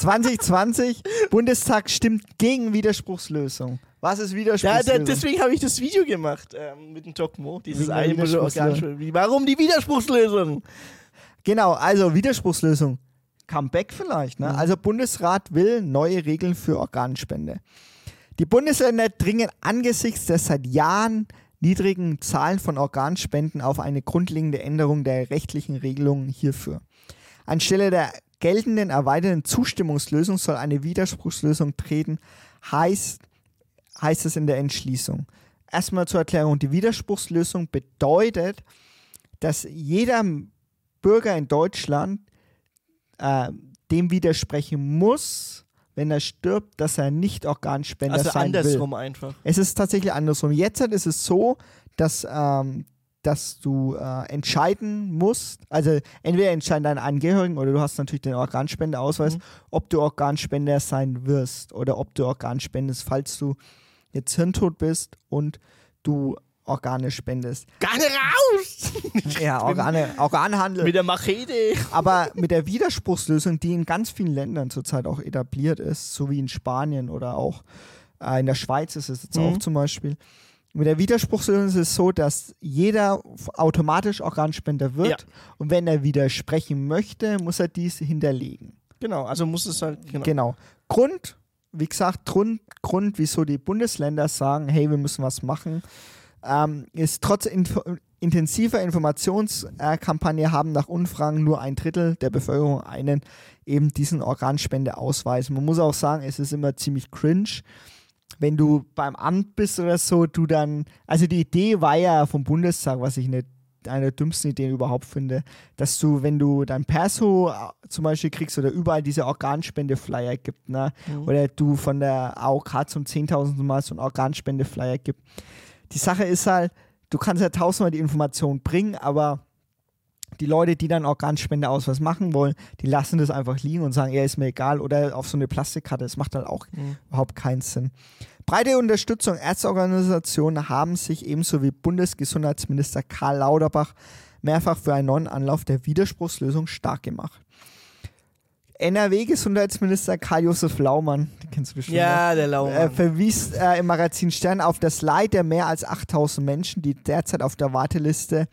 2020, Bundestag stimmt gegen Widerspruchslösung. Was ist Widerspruchslösung? Ja, deswegen habe ich das Video gemacht mit dem Doc Mo. Dieses eine Widerspruchslösung. Warum die Widerspruchslösung? Genau, also Widerspruchslösung. Comeback vielleicht. Ne? Also Bundesrat will neue Regeln für Organspende. Die Bundesländer dringen angesichts des seit Jahren niedrigen Zahlen von Organspenden auf eine grundlegende Änderung der rechtlichen Regelungen hierfür. Anstelle der geltenden erweiterten Zustimmungslösung soll eine Widerspruchslösung treten, heißt es in der Entschließung. Erstmal zur Erklärung: Die Widerspruchslösung bedeutet, dass jeder Bürger in Deutschland dem widersprechen muss, wenn er stirbt, dass er nicht Organspender sein will. Also andersrum einfach. Es ist tatsächlich andersrum. Jetzt ist es so, dass du entscheiden musst, also entweder entscheiden deine Angehörigen oder du hast natürlich den Organspendeausweis, ob du Organspender sein wirst oder ob du Organ spendest, falls du jetzt hirntot bist und du Organe spendest. Organe raus! Ja, Organhandel. Mit der Machete. Aber mit der Widerspruchslösung, die in ganz vielen Ländern zurzeit auch etabliert ist, so wie in Spanien oder auch in der Schweiz ist es jetzt auch zum Beispiel. Mit der Widerspruchslösung ist es so, dass jeder automatisch Organspender wird und wenn er widersprechen möchte, muss er dies hinterlegen. Genau, also muss es halt... Genau. Grund wie gesagt, Grund, wieso die Bundesländer sagen, hey, wir müssen was machen, ist trotz intensiver Informationskampagne haben nach Umfragen nur ein Drittel der Bevölkerung einen eben diesen Organspendeausweis. Man muss auch sagen, es ist immer ziemlich cringe, wenn du beim Amt bist oder so, du dann, also die Idee war ja vom Bundestag, was ich eine der dümmsten Ideen überhaupt finde, dass du, wenn du dein Perso zum Beispiel kriegst oder überall diese Organspende-Flyer gibt, ne? Mhm. Oder du von der AOK zum 10.000. Mal so einen Organspende-Flyer gibt. Die Sache ist halt, du kannst ja tausendmal die Information bringen, aber die Leute, die dann Organspendeausweis machen wollen, die lassen das einfach liegen und sagen, ja, ist mir egal, oder auf so eine Plastikkarte. Das macht halt auch überhaupt keinen Sinn. Breite Unterstützung Ärzteorganisationen haben sich ebenso wie Bundesgesundheitsminister Karl Lauterbach mehrfach für einen neuen Anlauf der Widerspruchslösung stark gemacht. NRW-Gesundheitsminister Karl-Josef Laumann, den kennst du bestimmt. Ja, der Laumann. Verwies im Magazin Stern auf das Leid der mehr als 8.000 Menschen, die derzeit auf der Warteliste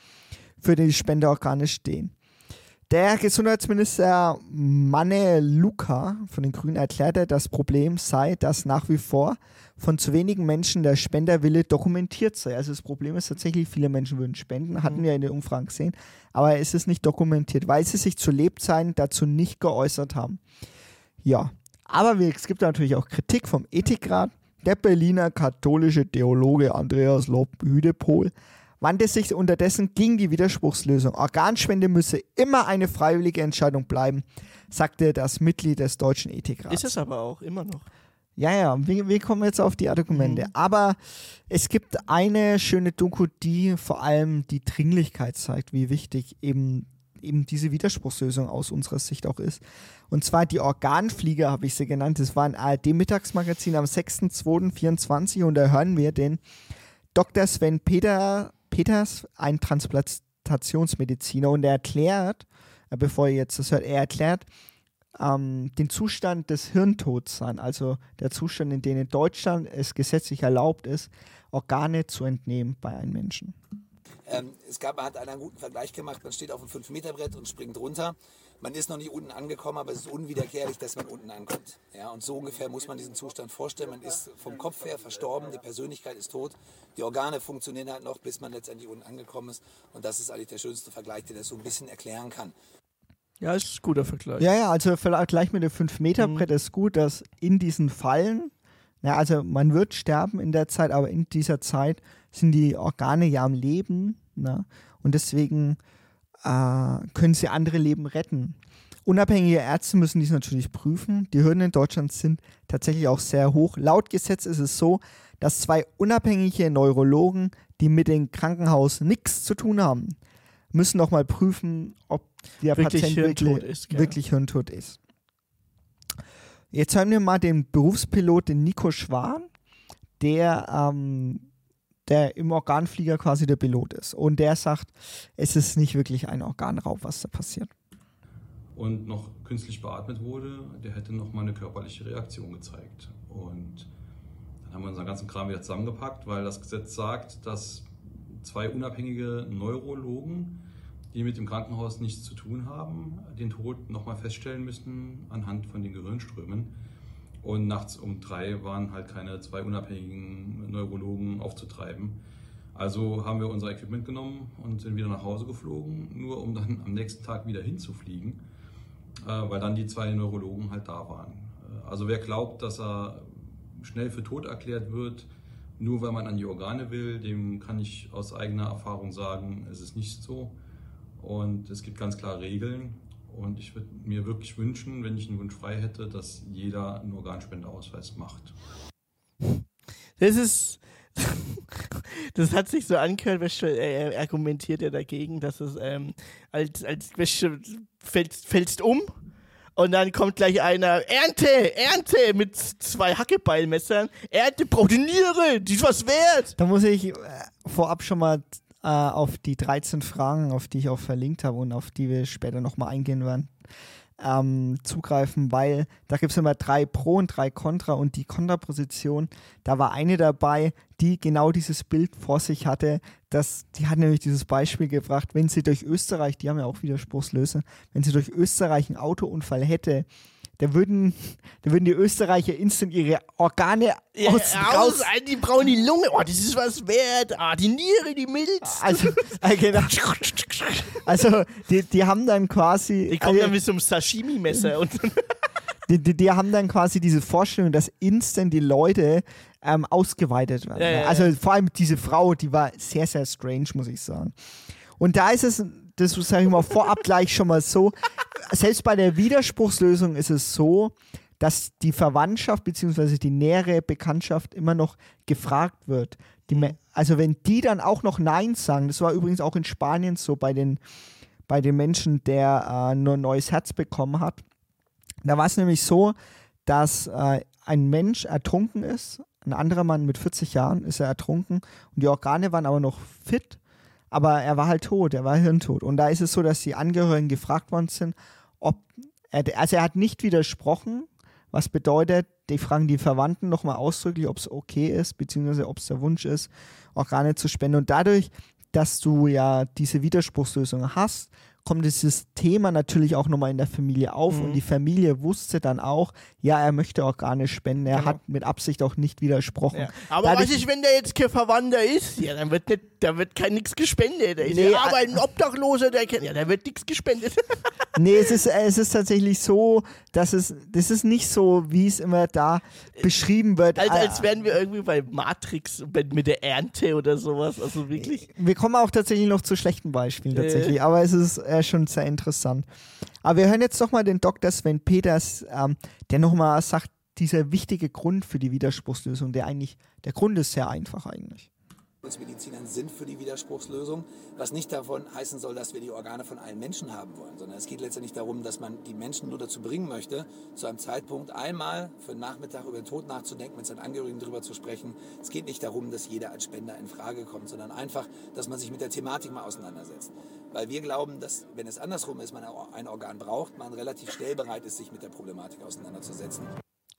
für die Spenderorgane stehen. Der Gesundheitsminister Maneluka von den Grünen erklärte, das Problem sei, dass nach wie vor von zu wenigen Menschen der Spenderwille dokumentiert sei. Also das Problem ist tatsächlich, viele Menschen würden spenden, hatten wir in den Umfragen gesehen, aber es ist nicht dokumentiert, weil sie sich zu Lebzeiten dazu nicht geäußert haben. Ja, aber es gibt natürlich auch Kritik vom Ethikrat. Der Berliner katholische Theologe Andreas Lob-Hüdepohl wandte sich unterdessen gegen die Widerspruchslösung. Organspende müsse immer eine freiwillige Entscheidung bleiben, sagte das Mitglied des Deutschen Ethikrats. Ist es aber auch immer noch. Ja, wir kommen jetzt auf die Argumente. Aber es gibt eine schöne Doku, die vor allem die Dringlichkeit zeigt, wie wichtig eben diese Widerspruchslösung aus unserer Sicht auch ist. Und zwar die Organflieger, habe ich sie genannt. Das war ein ARD-Mittagsmagazin am 6.2.24 und da hören wir den Dr. Sven Peters, ein Transplantationsmediziner, und er erklärt, bevor ihr jetzt das hört, den Zustand des Hirntods an, also der Zustand, in dem in Deutschland es gesetzlich erlaubt ist, Organe zu entnehmen bei einem Menschen. Man hat einen guten Vergleich gemacht, man steht auf einem 5-Meter-Brett und springt runter. Man ist noch nicht unten angekommen, aber es ist unwiederkehrlich, dass man unten ankommt. Ja, und so ungefähr muss man diesen Zustand vorstellen. Man ist vom Kopf her verstorben, die Persönlichkeit ist tot, die Organe funktionieren halt noch, bis man letztendlich unten angekommen ist. Und das ist eigentlich der schönste Vergleich, der das so ein bisschen erklären kann. Ja, ist ein guter Vergleich. Ja, also Vergleich mit dem 5-Meter-Brett ist gut, dass in diesen Fallen, also man wird sterben in der Zeit, aber in dieser Zeit sind die Organe ja am Leben, und deswegen können sie andere Leben retten. Unabhängige Ärzte müssen dies natürlich prüfen. Die Hürden in Deutschland sind tatsächlich auch sehr hoch. Laut Gesetz ist es so, dass 2 unabhängige Neurologen, die mit dem Krankenhaus nichts zu tun haben, müssen nochmal prüfen, ob der Patient wirklich hirntot ist. Jetzt hören wir mal den Berufspiloten Nico Schwan, der im Organflieger quasi der Pilot ist. Und der sagt, es ist nicht wirklich ein Organraub, was da passiert. Und noch künstlich beatmet wurde, der hätte nochmal eine körperliche Reaktion gezeigt. Und dann haben wir unseren ganzen Kram wieder zusammengepackt, weil das Gesetz sagt, dass 2 unabhängige Neurologen, die mit dem Krankenhaus nichts zu tun haben, den Tod nochmal feststellen müssen anhand von den Gehirnströmen. Und nachts um 3 waren halt keine 2 unabhängigen Neurologen aufzutreiben. Also haben wir unser Equipment genommen und sind wieder nach Hause geflogen, nur um dann am nächsten Tag wieder hinzufliegen, weil dann die 2 Neurologen halt da waren. Also wer glaubt, dass er schnell für tot erklärt wird, nur weil man an die Organe will, dem kann ich aus eigener Erfahrung sagen, es ist nicht so. Und es gibt ganz klar Regeln. Und ich würde mir wirklich wünschen, wenn ich einen Wunsch frei hätte, dass jeder einen Organspendeausweis macht. Das hat sich so angehört, er argumentiert ja dagegen, dass es fällst um und dann kommt gleich einer, Ernte mit 2 Hackebeilmessern, Ernte, Protiniere, die ist was wert. Da muss ich vorab schon mal auf die 13 Fragen, auf die ich auch verlinkt habe und auf die wir später nochmal eingehen werden, zugreifen, weil da gibt es immer 3 Pro und 3 Contra und die Kontraposition, da war eine dabei, die genau dieses Bild vor sich hatte, die hat nämlich dieses Beispiel gebracht, wenn sie durch Österreich, die haben ja auch Widerspruchslösung, wenn sie durch Österreich einen Autounfall hätte, da würden die Österreicher instant ihre Organe raus. Die brauchen die Lunge, oh, das ist was wert, oh, die Niere, die Milz. Genau. Also die haben dann quasi... Die kommen dann mit so einem Sashimi-Messer und... Die haben dann quasi diese Vorstellung, dass instant die Leute ausgeweitet werden. Ja, also vor allem diese Frau, die war sehr, sehr strange, muss ich sagen. Und da ist es, das sage ich mal vorab gleich schon mal so, selbst bei der Widerspruchslösung ist es so, dass die Verwandtschaft bzw. die nähere Bekanntschaft immer noch gefragt wird. Also wenn die dann auch noch Nein sagen, das war übrigens auch in Spanien so bei den Menschen, der nur ein neues Herz bekommen hat. Da war es nämlich so, dass ein Mensch ertrunken ist, ein anderer Mann mit 40 Jahren ist er ertrunken und die Organe waren aber noch fit, aber er war halt tot, er war hirntot. Und da ist es so, dass die Angehörigen gefragt worden sind, er hat nicht widersprochen, was bedeutet, die fragen die Verwandten nochmal ausdrücklich, ob es okay ist, beziehungsweise ob es der Wunsch ist, Organe zu spenden. Und dadurch, dass du ja diese Widerspruchslösung hast, kommt dieses Thema natürlich auch nochmal in der Familie auf und die Familie wusste dann auch, ja, er möchte Organe spenden, er hat mit Absicht auch nicht widersprochen. Ja. Aber was ist, wenn der jetzt kein Verwandter ist? Ja, dann wird kein nichts gespendet. Der ist aber ein Obdachloser, der wird nichts gespendet. Nee, es ist tatsächlich so, dass das ist nicht so, wie es immer da beschrieben wird. Als wären wir irgendwie bei Matrix mit der Ernte oder sowas, also wirklich. Wir kommen auch tatsächlich noch zu schlechten Beispielen tatsächlich, aber es ist schon sehr interessant. Aber wir hören jetzt nochmal den Dr. Sven Peters, der nochmal sagt, dieser wichtige Grund für die Widerspruchslösung, der Grund ist sehr einfach eigentlich. Uns Medizinern sind für die Widerspruchslösung, was nicht davon heißen soll, dass wir die Organe von allen Menschen haben wollen, sondern es geht letztendlich darum, dass man die Menschen nur dazu bringen möchte, zu einem Zeitpunkt einmal für den Nachmittag über den Tod nachzudenken, mit seinen Angehörigen darüber zu sprechen. Es geht nicht darum, dass jeder als Spender in Frage kommt, sondern einfach, dass man sich mit der Thematik mal auseinandersetzt. Weil wir glauben, dass, wenn es andersrum ist, man ein Organ braucht, man relativ schnell bereit ist, sich mit der Problematik auseinanderzusetzen.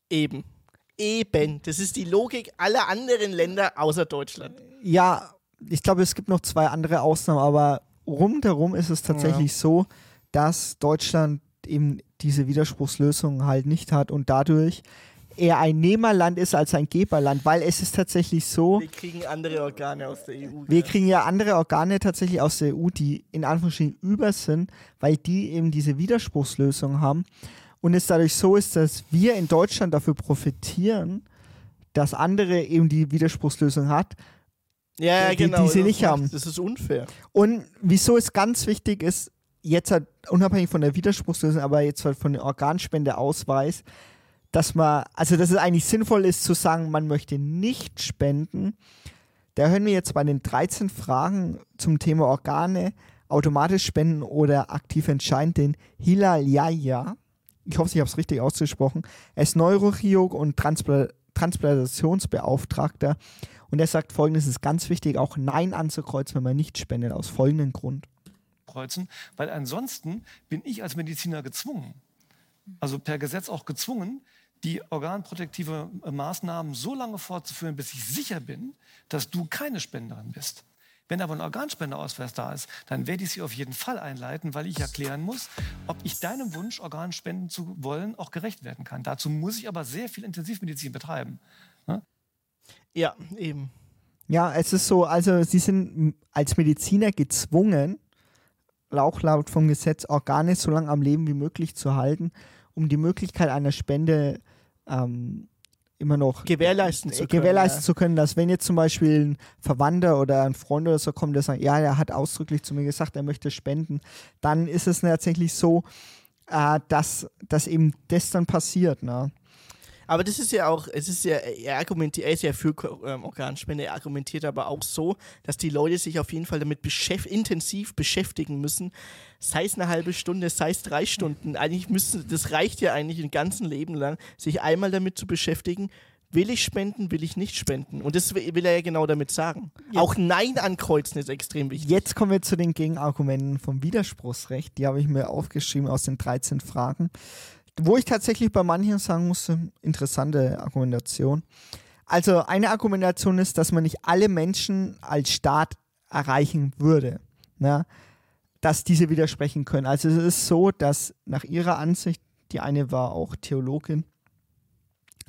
Eben. Das ist die Logik aller anderen Länder außer Deutschland. Ja, ich glaube, es gibt noch zwei andere Ausnahmen, aber rundherum ist es tatsächlich so, dass Deutschland eben diese Widerspruchslösung halt nicht hat und dadurch eher ein Nehmerland ist als ein Geberland, weil es ist tatsächlich so... Wir kriegen andere Organe aus der EU. Wir kriegen ja andere Organe tatsächlich aus der EU, die in Anführungsstrichen über sind, weil die eben diese Widerspruchslösung haben. Und es dadurch so ist, dass wir in Deutschland dafür profitieren, dass andere eben die Widerspruchslösung hat, die sie nicht haben. Das ist unfair. Und wieso es ganz wichtig ist, jetzt halt unabhängig von der Widerspruchslösung, aber jetzt halt von dem Organspendeausweis, dass es eigentlich sinnvoll ist zu sagen, man möchte nicht spenden. Da hören wir jetzt bei den 13 Fragen zum Thema Organe, automatisch spenden oder aktiv entscheiden, den Hilal Yahya. Ich hoffe, ich habe es richtig ausgesprochen. Er ist Neurochirurg und Transplantationsbeauftragter. Und er sagt Folgendes, es ist ganz wichtig, auch Nein anzukreuzen, wenn man nicht spendet, aus folgendem Grund. Kreuzen, weil ansonsten bin ich als Mediziner gezwungen, also per Gesetz auch gezwungen, die organprotektive Maßnahmen so lange fortzuführen, bis ich sicher bin, dass du keine Spenderin bist. Wenn aber ein Organspendeausweis da ist, dann werde ich sie auf jeden Fall einleiten, weil ich erklären muss, ob ich deinem Wunsch, Organ spenden zu wollen, auch gerecht werden kann. Dazu muss ich aber sehr viel Intensivmedizin betreiben. Ne? Ja, eben. Ja, es ist so, also sie sind als Mediziner gezwungen, auch laut vom Gesetz, Organe so lange am Leben wie möglich zu halten, um die Möglichkeit einer Spende immer noch gewährleisten zu können, dass wenn jetzt zum Beispiel ein Verwandter oder ein Freund oder so kommt, der sagt, ja, er hat ausdrücklich zu mir gesagt, er möchte spenden, dann ist es tatsächlich so, dass eben das dann passiert. Ne? Aber das ist ja auch, er ist ja für Organspende, er argumentiert aber auch so, dass die Leute sich auf jeden Fall damit intensiv beschäftigen müssen, sei es eine halbe Stunde, sei es 3 Stunden. Eigentlich das reicht ja eigentlich ein ganzes Leben lang, sich einmal damit zu beschäftigen, will ich spenden, will ich nicht spenden. Und das will er ja genau damit sagen. Ja. Auch Nein ankreuzen ist extrem wichtig. Jetzt kommen wir zu den Gegenargumenten vom Widerspruchsrecht, die habe ich mir aufgeschrieben aus den 13 Fragen. Wo ich tatsächlich bei manchen sagen musste, interessante Argumentation. Also eine Argumentation ist, dass man nicht alle Menschen als Staat erreichen würde, ne? Dass diese widersprechen können. Also es ist so, dass nach ihrer Ansicht Die eine war auch Theologin,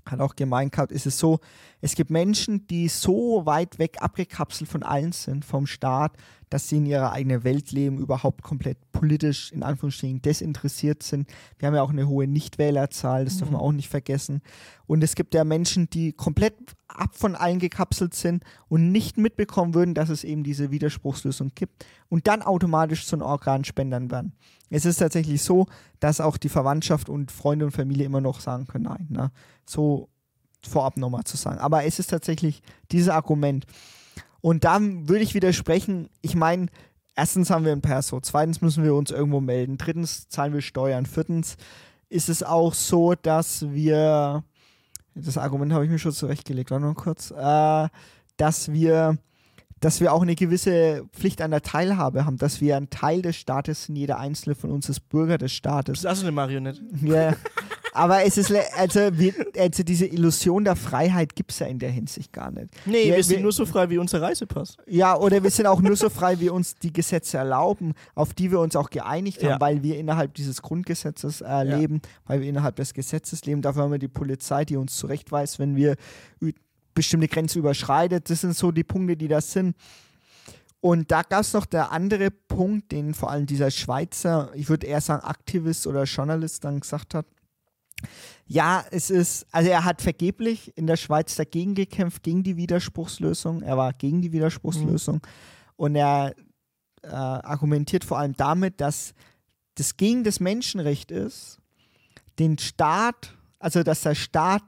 hat auch gemeint gehabt, ist es so, es gibt Menschen, die so weit weg abgekapselt von allen sind, vom Staat, dass sie in ihrer eigenen Welt leben, überhaupt komplett politisch, in Anführungsstrichen, desinteressiert sind. Wir haben ja auch eine hohe Nichtwählerzahl, das darf man auch nicht vergessen. Und es gibt ja Menschen, die komplett ab von allen gekapselt sind und nicht mitbekommen würden, dass es eben diese Widerspruchslösung gibt und dann automatisch zu den Organspendern werden. Es ist tatsächlich so, dass auch die Verwandtschaft und Freunde und Familie immer noch sagen können, nein, ne? So vorab nochmal zu sagen. Aber es ist tatsächlich dieses Argument. Und da würde ich widersprechen, ich meine, erstens haben wir ein Perso, zweitens müssen wir uns irgendwo melden, drittens zahlen wir Steuern, viertens ist es auch so, dass wir, das Argument habe ich mir schon zurechtgelegt, warte mal kurz, dass wir auch eine gewisse Pflicht an der Teilhabe haben, dass wir ein Teil des Staates sind, jeder Einzelne von uns ist Bürger des Staates. Das ist also eine Marionette. Ja, yeah. Aber es ist, also diese Illusion der Freiheit gibt es ja in der Hinsicht gar nicht. Nee, wir sind nur so frei wie unser Reisepass. Ja, oder wir sind auch nur so frei, wie uns die Gesetze erlauben, auf die wir uns auch geeinigt haben, weil wir innerhalb dieses Grundgesetzes leben, weil wir innerhalb des Gesetzes leben. Dafür haben wir die Polizei, die uns zurechtweist, wenn wir bestimmte Grenzen überschreitet. Das sind so die Punkte, die das sind. Und da gab es noch der andere Punkt, den vor allem dieser Schweizer, ich würde eher sagen Aktivist oder Journalist dann gesagt hat. Ja, es ist, also er hat vergeblich in der Schweiz dagegen gekämpft, gegen die Widerspruchslösung. Er war gegen die Widerspruchslösung und er argumentiert vor allem damit, dass das gegen das Menschenrecht ist, den Staat, also dass der Staat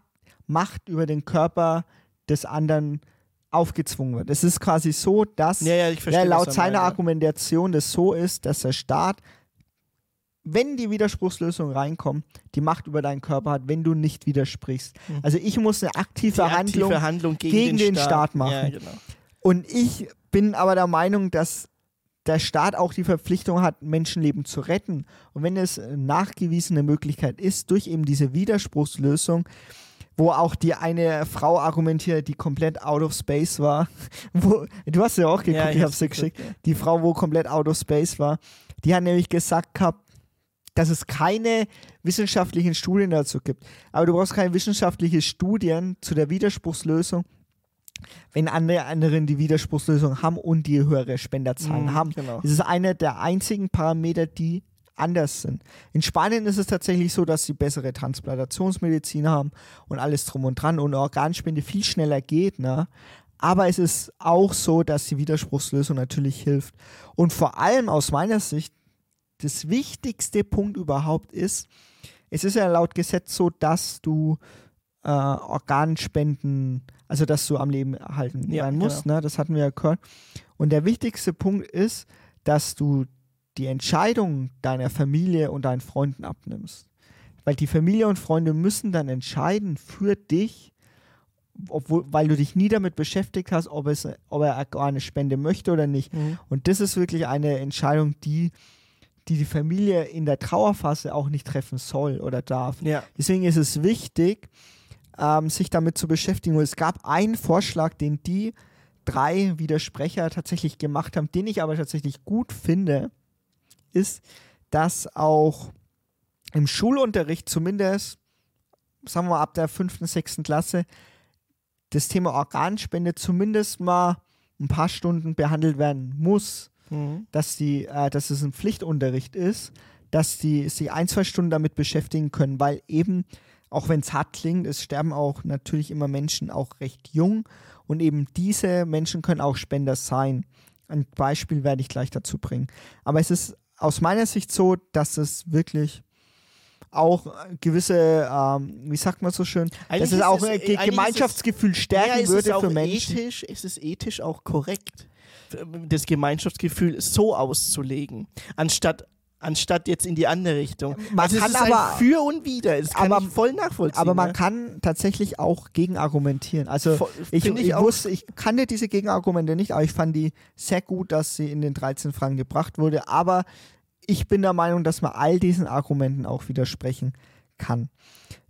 Macht über den Körper des anderen aufgezwungen wird. Es ist quasi so, dass laut seiner Argumentation das so ist, dass der Staat, wenn die Widerspruchslösung reinkommt, die Macht über deinen Körper hat, wenn du nicht widersprichst. Also ich muss eine aktive Handlung gegen den Staat machen. Ja, genau. Und ich bin aber der Meinung, dass der Staat auch die Verpflichtung hat, Menschenleben zu retten. Und wenn es nachgewiesene Möglichkeit ist, durch eben diese Widerspruchslösung, wo auch die eine Frau argumentiert, die komplett out of space war. Du hast ja auch geguckt, ich hab's dir geschickt. Die Frau, wo komplett out of space war, die hat nämlich gesagt gehabt, dass es keine wissenschaftlichen Studien dazu gibt. Aber du brauchst keine wissenschaftlichen Studien zu der Widerspruchslösung, wenn anderen die Widerspruchslösung haben und die höhere Spenderzahlen haben. Genau. Das ist einer der einzigen Parameter, die anders sind. In Spanien ist es tatsächlich so, dass sie bessere Transplantationsmedizin haben und alles drum und dran und Organspende viel schneller geht, ne? Aber es ist auch so, dass die Widerspruchslösung natürlich hilft. Und vor allem aus meiner Sicht, das wichtigste Punkt überhaupt ist, es ist ja laut Gesetz so, dass du Organspenden, also dass du am Leben erhalten werden musst. Genau. Ne? Das hatten wir ja gehört. Und der wichtigste Punkt ist, dass du die Entscheidung deiner Familie und deinen Freunden abnimmst. Weil die Familie und Freunde müssen dann entscheiden für dich, weil du dich nie damit beschäftigt hast, ob er eine Spende möchte oder nicht. Mhm. Und das ist wirklich eine Entscheidung, die Familie in der Trauerphase auch nicht treffen soll oder darf. Ja. Deswegen ist es wichtig, sich damit zu beschäftigen. Und es gab einen Vorschlag, den die drei Widersprecher tatsächlich gemacht haben, den ich aber tatsächlich gut finde, ist, dass auch im Schulunterricht zumindest, sagen wir mal ab der 5., 6. Klasse, das Thema Organspende zumindest mal ein paar Stunden behandelt werden muss. Dass es ein Pflichtunterricht ist, dass die sich 1-2 Stunden damit beschäftigen können, weil eben, auch wenn es hart klingt, es sterben auch natürlich immer Menschen auch recht jung und eben diese Menschen können auch Spender sein. Ein Beispiel werde ich gleich dazu bringen. Aber es ist aus meiner Sicht so, dass es wirklich auch gewisse, wie sagt man so schön, eigentlich dass es auch ein Gemeinschaftsgefühl stärken würde für Menschen. Es ist ethisch auch korrekt, das Gemeinschaftsgefühl so auszulegen, anstatt jetzt in die andere Richtung. Man also kann es ist aber ein Für und Wider, das kann ich voll nachvollziehen. Aber man kann tatsächlich auch gegenargumentieren. Also ich kannte diese Gegenargumente nicht, aber ich fand die sehr gut, dass sie in den 13 Fragen gebracht wurde. Aber ich bin der Meinung, dass man all diesen Argumenten auch widersprechen kann.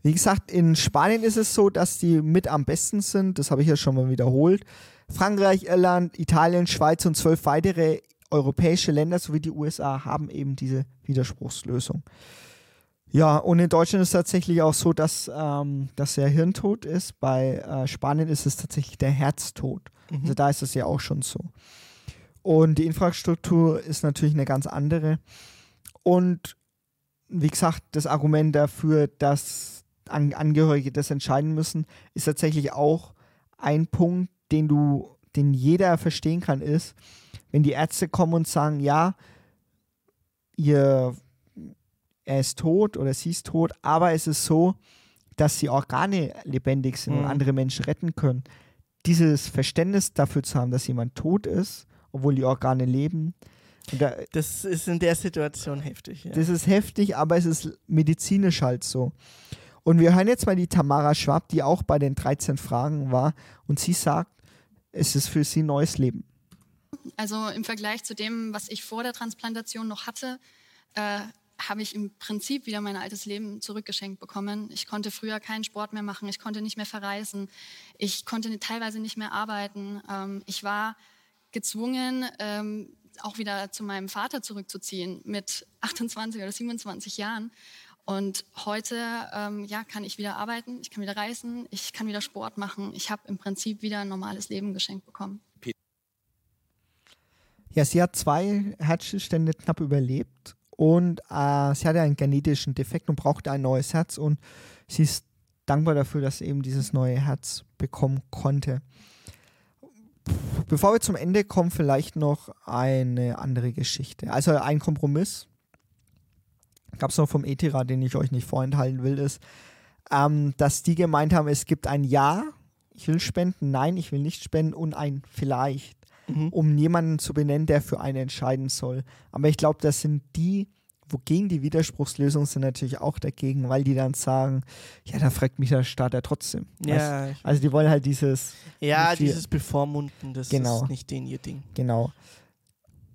Wie gesagt, in Spanien ist es so, dass die mit am besten sind. Das habe ich ja schon mal wiederholt. Frankreich, Irland, Italien, Schweiz und 12 weitere europäische Länder sowie die USA haben eben diese Widerspruchslösung. Ja, und in Deutschland ist es tatsächlich auch so, dass er hirntot ist. Bei Spanien ist es tatsächlich der Herztod. Mhm. Also da ist es ja auch schon so. Und die Infrastruktur ist natürlich eine ganz andere. Und wie gesagt, das Argument dafür, dass Angehörige das entscheiden müssen, ist tatsächlich auch ein Punkt, den jeder verstehen kann, ist, wenn die Ärzte kommen und sagen, ja, er ist tot oder sie ist tot, aber es ist so, dass die Organe lebendig sind und andere Menschen retten können. Dieses Verständnis dafür zu haben, dass jemand tot ist, obwohl die Organe leben. Das ist in der Situation heftig. Ja. Das ist heftig, aber es ist medizinisch halt so. Und wir hören jetzt mal die Tamara Schwab, die auch bei den 13 Fragen war, und sie sagt, es ist für sie ein neues Leben. Also im Vergleich zu dem, was ich vor der Transplantation noch hatte, habe ich im Prinzip wieder mein altes Leben zurückgeschenkt bekommen. Ich konnte früher keinen Sport mehr machen, ich konnte nicht mehr verreisen, ich konnte teilweise nicht mehr arbeiten. Ich war gezwungen, auch wieder zu meinem Vater zurückzuziehen mit 28 oder 27 Jahren. Und heute kann ich wieder arbeiten, ich kann wieder reisen, ich kann wieder Sport machen. Ich habe im Prinzip wieder ein normales Leben geschenkt bekommen. Ja, sie hat 2 Herzstillstände knapp überlebt und sie hatte einen genetischen Defekt und brauchte ein neues Herz. Und sie ist dankbar dafür, dass sie eben dieses neue Herz bekommen konnte. Bevor wir zum Ende kommen, vielleicht noch eine andere Geschichte. Also ein Kompromiss. Gab es noch vom Ethera, den ich euch nicht vorenthalten will, ist, dass die gemeint haben, es gibt ein Ja, ich will spenden, Nein, ich will nicht spenden und ein Vielleicht, um jemanden zu benennen, der für einen entscheiden soll. Aber ich glaube, das sind die, wogegen die Widerspruchslösungen sind, natürlich auch dagegen, weil die dann sagen, ja, da fragt mich der Staat ja trotzdem. Ja, also die wollen halt dieses... Ja, dieses Bevormunden, das ist nicht denen ihr Ding. Genau.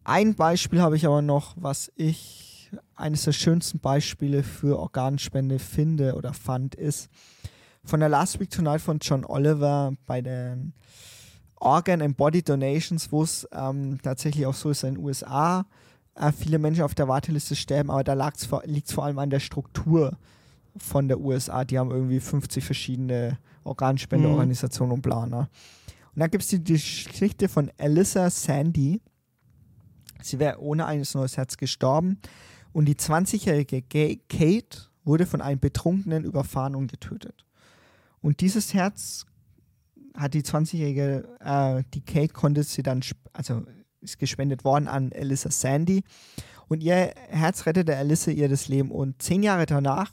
Ein Beispiel habe ich aber noch, was ich eines der schönsten Beispiele für Organspende finde oder fand, ist von der Last Week Tonight von John Oliver bei den Organ and Body Donations, wo es tatsächlich auch so ist in den USA, viele Menschen auf der Warteliste sterben, aber da liegt es vor allem an der Struktur von der USA. Die haben irgendwie 50 verschiedene Organspendeorganisationen und Planer. Und dann gibt es die Geschichte von Alyssa Sandy. Sie wäre ohne ein neues Herz gestorben. Und die 20-jährige Kate wurde von einem Betrunkenen überfahren und getötet. Und dieses Herz hat die 20-jährige, die Kate konnte sie dann, ist gespendet worden an Alyssa Sandy. Und ihr Herz rettete Alyssa ihr das Leben. Und 10 Jahre danach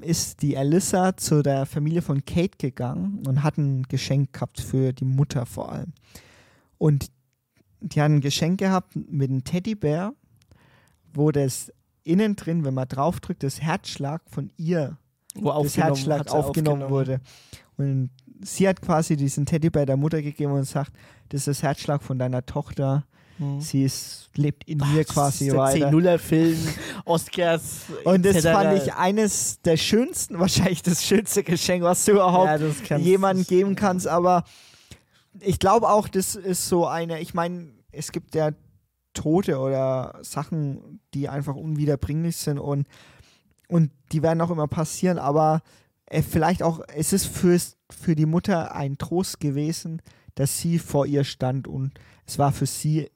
ist die Alyssa zu der Familie von Kate gegangen und hat ein Geschenk gehabt für die Mutter vor allem. Und die haben ein Geschenk gehabt mit einem Teddybär, wo das innen drin, wenn man drauf drückt, das Herzschlag von ihr, aufgenommen wurde. Und sie hat quasi diesen Teddybär der Mutter gegeben und sagt, das ist das Herzschlag von deiner Tochter. Sie lebt in mir quasi weiter. Das ist der 10-0er-Film, Oscars. Und das fand ich eines der schönsten, wahrscheinlich das schönste Geschenk, was du überhaupt jemandem geben kannst. Aber ich glaube auch, das ist so eine, ich meine, es gibt ja Tote oder Sachen, die einfach unwiederbringlich sind und die werden auch immer passieren, aber vielleicht auch, es ist für die Mutter ein Trost gewesen, dass sie vor ihr stand und es war für sie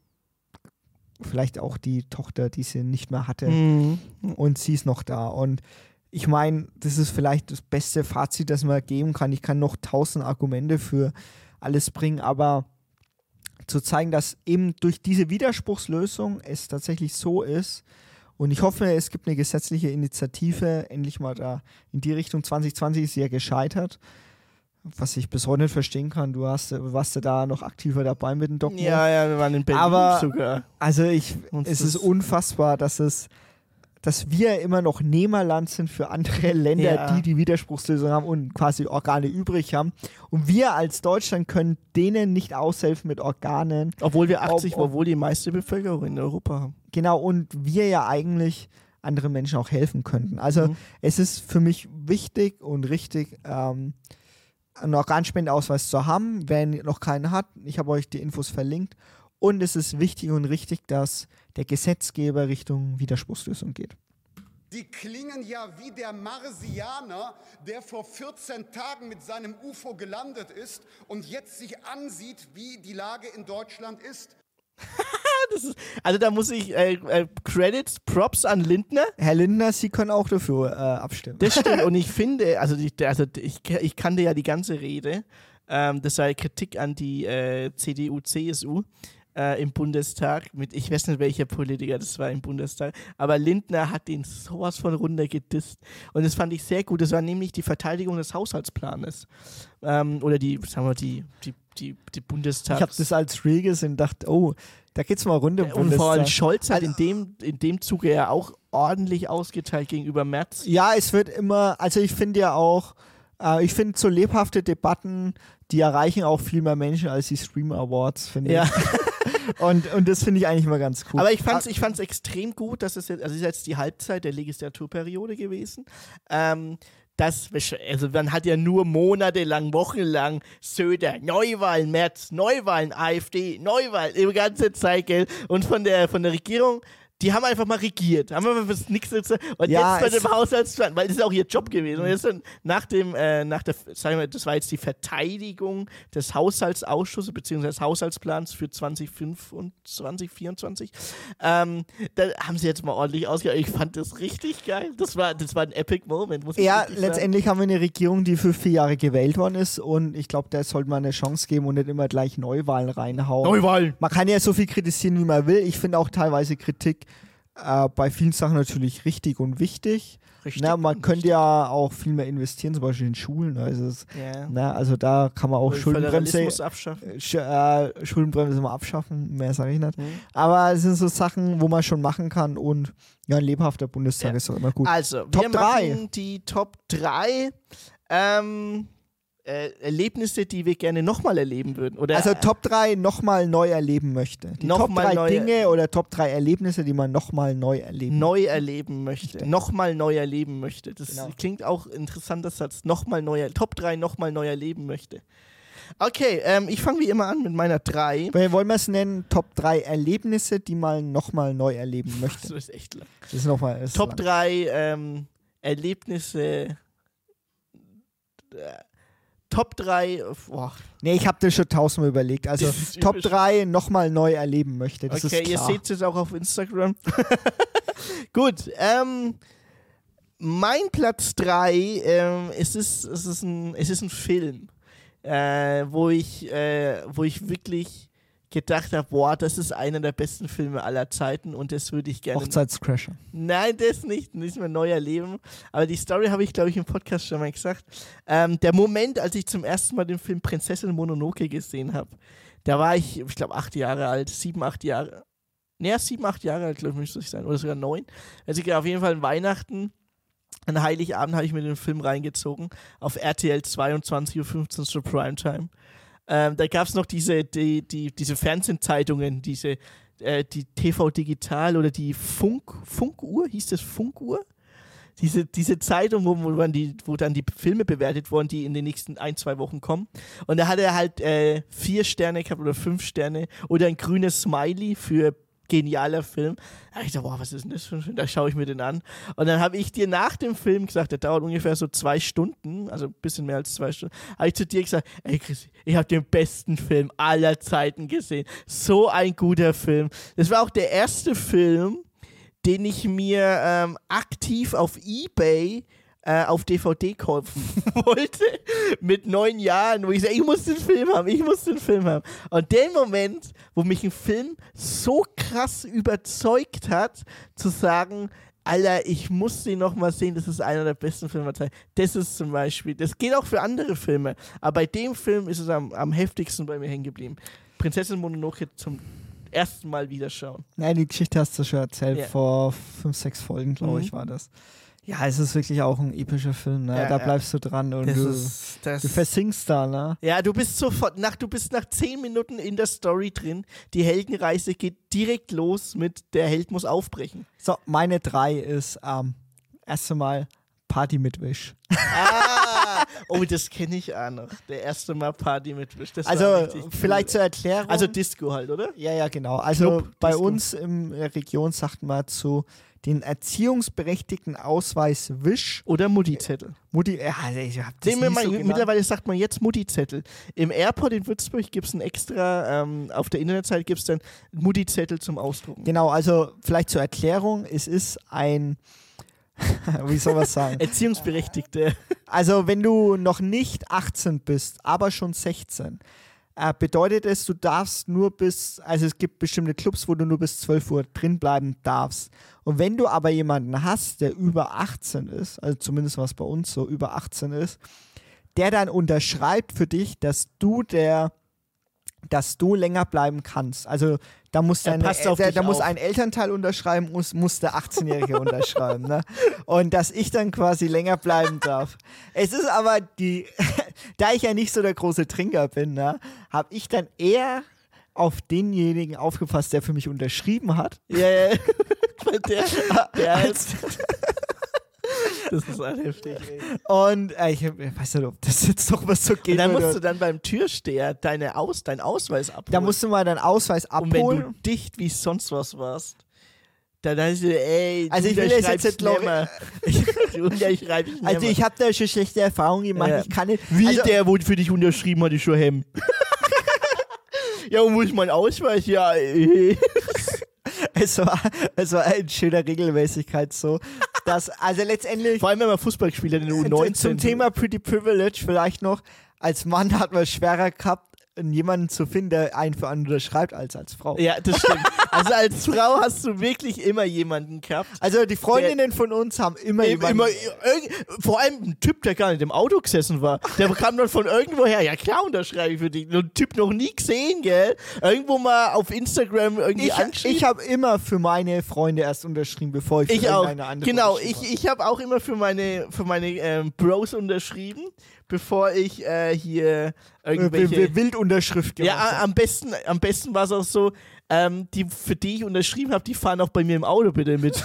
vielleicht auch die Tochter, die sie nicht mehr hatte und sie ist noch da und ich meine, das ist vielleicht das beste Fazit, das man geben kann. Ich kann noch 1000 Argumente für alles bringen, aber zu zeigen, dass eben durch diese Widerspruchslösung es tatsächlich so ist und ich hoffe, es gibt eine gesetzliche Initiative, endlich mal da in die Richtung. 2020 ist sie ja gescheitert, was ich bis heute nicht verstehen kann. Du warst ja da noch aktiver dabei mit dem Doc Mo. Ja, wir waren in Berlin sogar. Also es ist unfassbar, dass wir immer noch Nehmerland sind für andere Länder, die Widerspruchslösung haben und quasi Organe übrig haben. Und wir als Deutschland können denen nicht aushelfen mit Organen. Obwohl wir obwohl die meiste Bevölkerung in Europa haben. Genau, und wir ja eigentlich anderen Menschen auch helfen könnten. Also es ist für mich wichtig und richtig, einen Organspendeausweis zu haben, wer noch keinen hat. Ich habe euch die Infos verlinkt. Und es ist wichtig und richtig, dass der Gesetzgeber Richtung Widerspruchslösung geht. Die klingen ja wie der Marsianer, der vor 14 Tagen mit seinem UFO gelandet ist und jetzt sich ansieht, wie die Lage in Deutschland ist. Das ist, also da muss ich Credits, Props an Lindner. Herr Lindner, Sie können auch dafür abstimmen. Das stimmt. Und ich finde, ich kannte ja die ganze Rede. Das war Kritik an die CDU, CSU im Bundestag. Mit, ich weiß nicht, welcher Politiker das war im Bundestag. Aber Lindner hat den sowas von runter gedisst. Und das fand ich sehr gut. Das war nämlich die Verteidigung des Haushaltsplanes. Oder die, sagen wir, die Bundestags... Ich habe das als Reel gesehen und dachte, oh, da geht's mal runter im Bundestag. Und vor allem Scholz hat in dem Zuge ja auch ordentlich ausgeteilt gegenüber Merz. Ja, es wird immer... Also ich finde ja auch... Ich finde so lebhafte Debatten, die erreichen auch viel mehr Menschen als die Streamer Awards, finde ich. Ja. Und das finde ich eigentlich immer ganz cool. Aber ich fand's extrem gut, dass es jetzt, also ist jetzt die Halbzeit der Legislaturperiode gewesen. Also man hat ja nur monatelang, wochenlang Söder, Neuwahlen, Merz, Neuwahlen, AfD, Neuwahlen, die ganze Zeit, gell? Und von der Regierung. Die haben einfach mal regiert, haben einfach was nichts gesagt. Und ja, jetzt bei dem Haushaltsplan, weil das ist auch ihr Job gewesen. Und jetzt dann das war jetzt die Verteidigung des Haushaltsausschusses bzw. des Haushaltsplans für 2025, 2024. Da haben sie jetzt mal ordentlich ausgegangen. Ich fand das richtig geil. Das war ein Epic Moment, muss ich sagen. Ja, letztendlich haben wir eine Regierung, die für 4 Jahre gewählt worden ist. Und ich glaube, da sollte man eine Chance geben und nicht immer gleich Neuwahlen reinhauen. Neuwahlen! Man kann ja so viel kritisieren, wie man will. Ich finde auch teilweise Kritik bei vielen Sachen natürlich richtig und wichtig. Richtig. Na, man könnte ja auch viel mehr investieren, zum Beispiel in Schulen. Also da kann man auch Schuldenbremse mal abschaffen, mehr sage ich nicht. Mhm. Aber es sind so Sachen, wo man schon machen kann und ja, ein lebhafter Bundestag ist doch immer gut. Also, wir machen die Top 3 Erlebnisse, die wir gerne nochmal erleben würden. Oder also Top 3 nochmal neu erleben möchte. Die Top 3 Dinge oder Top 3 Erlebnisse, die man nochmal neu erleben möchte. Das klingt auch ein interessanter Satz. Top 3 nochmal neu erleben möchte. Okay, ich fange wie immer an mit meiner 3. Wollen wir es nennen? Top 3 Erlebnisse, die man nochmal neu erleben möchte. Das ist echt lang. Das ist Top 3 Erlebnisse... Top 3... Boah. Nee, ich habe das schon tausendmal überlegt. Also Top 3 nochmal neu erleben möchte. Das ist klar. Ihr seht es jetzt auch auf Instagram. Gut. Mein Platz 3, es ist ein Film, wo ich wirklich gedacht habe, boah, das ist einer der besten Filme aller Zeiten und das würde ich gerne... Hochzeitscrasher. Nein, das nicht mehr neu erleben. Aber die Story habe ich, glaube ich, im Podcast schon mal gesagt. Der Moment, als ich zum ersten Mal den Film Prinzessin Mononoke gesehen habe, da war ich glaube, 7, 8 Jahre alt. 7, 8 Jahre alt, glaube ich, müsste ich sein. Oder sogar 9. Also auf jeden Fall an Weihnachten, an Heiligabend habe ich mir den Film reingezogen. Auf RTL 22.15 Uhr zur Primetime. Da gab es noch diese Fernsehzeitungen, die TV Digital oder die Funkuhr, hieß das Funkuhr? Diese Zeitung, wo dann die Filme bewertet wurden, die in den nächsten 1-2 Wochen kommen. Und da hat er halt 4 Sterne gehabt oder 5 Sterne oder ein grünes Smiley für genialer Film. Da habe ich gedacht, boah, was ist denn das für ein Film? Da schaue ich mir den an. Und dann habe ich dir nach dem Film gesagt, der dauert ungefähr so 2 Stunden, also ein bisschen mehr als 2 Stunden, habe ich zu dir gesagt, ey Chris, ich habe den besten Film aller Zeiten gesehen. So ein guter Film. Das war auch der erste Film, den ich mir aktiv auf eBay auf DVD kaufen wollte, mit 9 Jahren, wo ich sage, ich muss den Film haben. Und der Moment, wo mich ein Film so krass überzeugt hat, zu sagen, Alter, ich muss den nochmal sehen, das ist einer der besten Filme. Das ist zum Beispiel, das geht auch für andere Filme, aber bei dem Film ist es am heftigsten bei mir hängen geblieben. Prinzessin Mononoke zum ersten Mal wieder schauen. Nein, die Geschichte hast du schon erzählt, vor 5, 6 Folgen, glaube ich, war das. Ja, es ist wirklich auch ein epischer Film, ne? Ja, da bleibst du dran und du versinkst da, ne? Ja, du bist nach 10 Minuten in der Story drin. Die Heldenreise geht direkt los mit der Held muss aufbrechen. So, meine 3 ist erst einmal Party mit Wish. Ah, oh, das kenne ich auch noch. Der erste Mal Party mit Wish. Das also vielleicht cool. Zur Erklärung. Also Disco halt, oder? Ja, ja, genau. Also Club, bei Disco. Uns in der Region sagt man zu den erziehungsberechtigten Ausweis Wish. Oder Mutti-Zettel. Mutti, ja, also ich hab das nicht so genannt. Mittlerweile sagt man jetzt Mutti-Zettel. Im Airport in Würzburg gibt es ein extra, auf der Internetseite gibt es dann Mutti-Zettel zum Ausdrucken. Genau, also vielleicht zur Erklärung, es ist ein wie soll man sagen? Erziehungsberechtigte. Also wenn du noch nicht 18 bist, aber schon 16, bedeutet es, du darfst nur bis, also es gibt bestimmte Clubs, wo du nur bis 12 Uhr drin bleiben darfst. Und wenn du aber jemanden hast, der über 18 ist, also zumindest was bei uns so über 18 ist, der dann unterschreibt für dich, dass du länger bleiben kannst. Also da muss ein Elternteil unterschreiben, muss der 18-Jährige unterschreiben. Ne? Und dass ich dann quasi länger bleiben darf. Es ist aber da ich ja nicht so der große Trinker bin, ne, habe ich dann eher auf denjenigen aufgepasst, der für mich unterschrieben hat. Ja, ja. Der ist... Das ist auch heftig. Und ich weiß nicht, ob das jetzt doch was so geht. Und dann musst du dann beim Türsteher deinen Ausweis abholen. Da musst du mal deinen Ausweis abholen. Und wenn du dicht wie sonst was warst, dann heißt du, ey, also ich will das jetzt nicht länger. Also ich habe da schon schlechte Erfahrungen gemacht. Ja. Ich kann nicht. Wie also, der, wo für dich unterschrieben hat, ist schon Hemm. Ja, und wo ist mein Ausweis? Ja, Es war ein schöner Regelmäßigkeit so. Dass, also letztendlich. Vor allem, wenn man Fußballspieler in der U19. Zum Thema Pretty Privilege vielleicht noch. Als Mann hat man es schwerer gehabt, jemanden zu finden, der einen für einen unterschreibt, als Frau. Ja, das stimmt. Also als Frau hast du wirklich immer jemanden gehabt. Also die Freundinnen von uns haben immer jemanden. Vor allem ein Typ, der gar nicht im Auto gesessen war. Der kam dann von irgendwoher. Ja klar, unterschreibe ich für dich. Ein Typ noch nie gesehen, gell? Irgendwo mal auf Instagram irgendwie anschrieb. Ich habe immer für meine Freunde erst unterschrieben, bevor ich für eine andere. Genau, ich habe auch immer für meine Bros unterschrieben. Bevor ich hier irgendwelche... Wildunterschrift gemacht habe. Ja, am besten war es auch so, die, für die ich unterschrieben habe, die fahren auch bei mir im Auto bitte mit.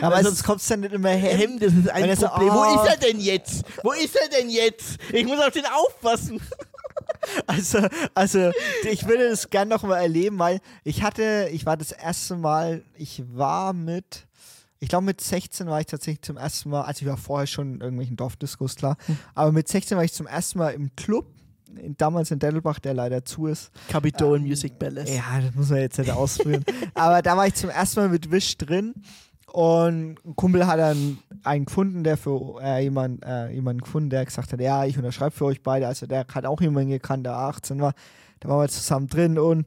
Aber also, sonst kommst du dann nicht immer Hemm. Das ist ein Problem. So, wo ist er denn jetzt? Ich muss auf den aufpassen. Also ich würde das gerne nochmal erleben, weil ich glaube mit 16 war ich tatsächlich zum ersten Mal, also ich war vorher schon in irgendwelchen Dorfdiskus, klar, aber mit 16 war ich zum ersten Mal im Club, damals in Dettelbach, der leider zu ist. Capitol Music Palace. Ja, das muss man jetzt nicht ausführen. Aber da war ich zum ersten Mal mit Wish drin und ein Kumpel hat dann einen gefunden, der für jemanden gefunden, der gesagt hat, ja, ich unterschreibe für euch beide. Also der hat auch jemanden gekannt, der 18 war. Da waren wir zusammen drin und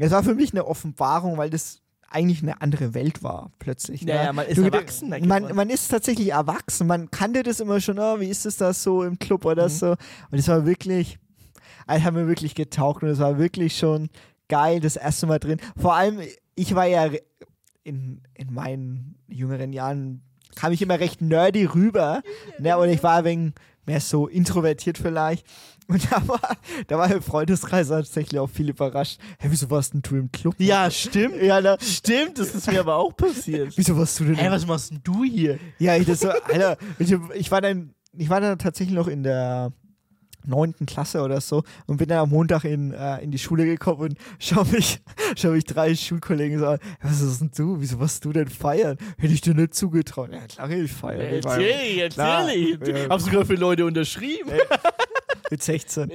es war für mich eine Offenbarung, weil das eigentlich eine andere Welt war, plötzlich. Ne? Ja, man ist erwachsen. Man ist tatsächlich erwachsen. Man kannte das immer schon, oh, wie ist das so im Club oder so. Und es war wirklich, also haben wir wirklich getaugt und es war wirklich schon geil, das erste Mal drin. Vor allem, ich war ja in meinen jüngeren Jahren, kam ich immer recht nerdy rüber. Ne? Und ich war wegen mehr so introvertiert vielleicht. Und da war im Freundeskreis tatsächlich auch viel überrascht. Hey, wieso warst denn du im Club? Ja, stimmt. Stimmt, das ist mir aber auch passiert. Wieso warst du denn? Hey, was machst denn du hier? Ja, Alter, ich war dann tatsächlich noch in der 9. Klasse oder so und bin dann am Montag in die Schule gekommen und schau mich drei Schulkollegen so an, was ist denn du, wieso warst du denn feiern? Hätte ich dir nicht zugetraut. Ja, klar, ich feiern. Erzähl ich. Hab sogar für Leute unterschrieben. Mit 16.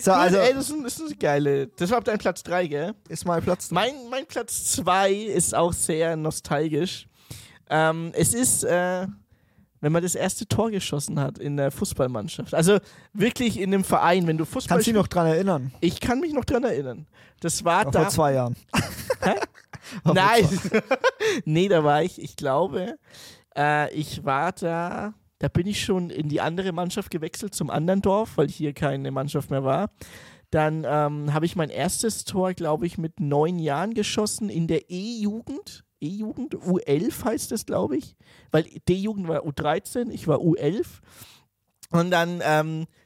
So, also, ey, das ist eine geile. Das war dein Platz 3, gell? Ist mein Platz 3. Mein Platz 2 ist auch sehr nostalgisch. Es ist, wenn man das erste Tor geschossen hat in der Fußballmannschaft. Also wirklich in dem Verein, wenn du Fußball. Kannst du dich noch dran erinnern? Ich kann mich noch dran erinnern. Das war da. Vor 2 Jahren. Hä? Nein. Nee, da war ich glaube, ich war da. Da bin ich schon in die andere Mannschaft gewechselt, zum anderen Dorf, weil hier keine Mannschaft mehr war. Dann habe ich mein erstes Tor, glaube ich, mit 9 Jahren geschossen in der E-Jugend. E-Jugend, U11 heißt das, glaube ich. Weil D-Jugend war U13, ich war U11. Und dann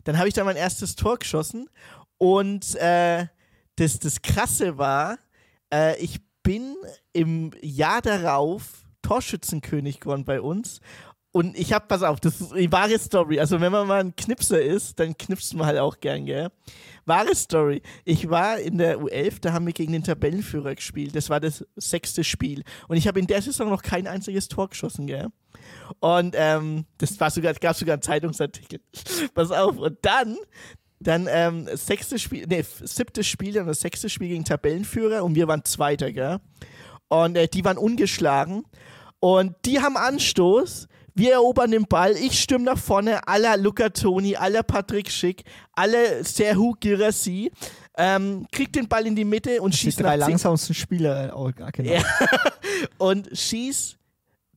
habe ich da mein erstes Tor geschossen. Und das Krasse war, ich bin im Jahr darauf Torschützenkönig geworden bei uns. Und ich hab, pass auf, das ist die wahre Story. Also wenn man mal ein Knipser ist, dann knipst man halt auch gern, gell? Wahre Story. Ich war in der U11, da haben wir gegen den Tabellenführer gespielt. Das war das 6. Spiel. Und ich habe in der Saison noch kein einziges Tor geschossen, gell? Und das war sogar, gab sogar einen Zeitungsartikel. Pass auf. Und dann 7. Spiel, dann das 6. Spiel gegen Tabellenführer und wir waren Zweiter, gell? Und die waren ungeschlagen. Und die haben Anstoß. Wir erobern den Ball, ich stürme nach vorne, à la Luca Toni, à la Patrick Schick, à la Serhu Girassi, kriegt den Ball in die Mitte und schießt die drei langsamsten Spieler. Oh, genau. Ja. Und schießt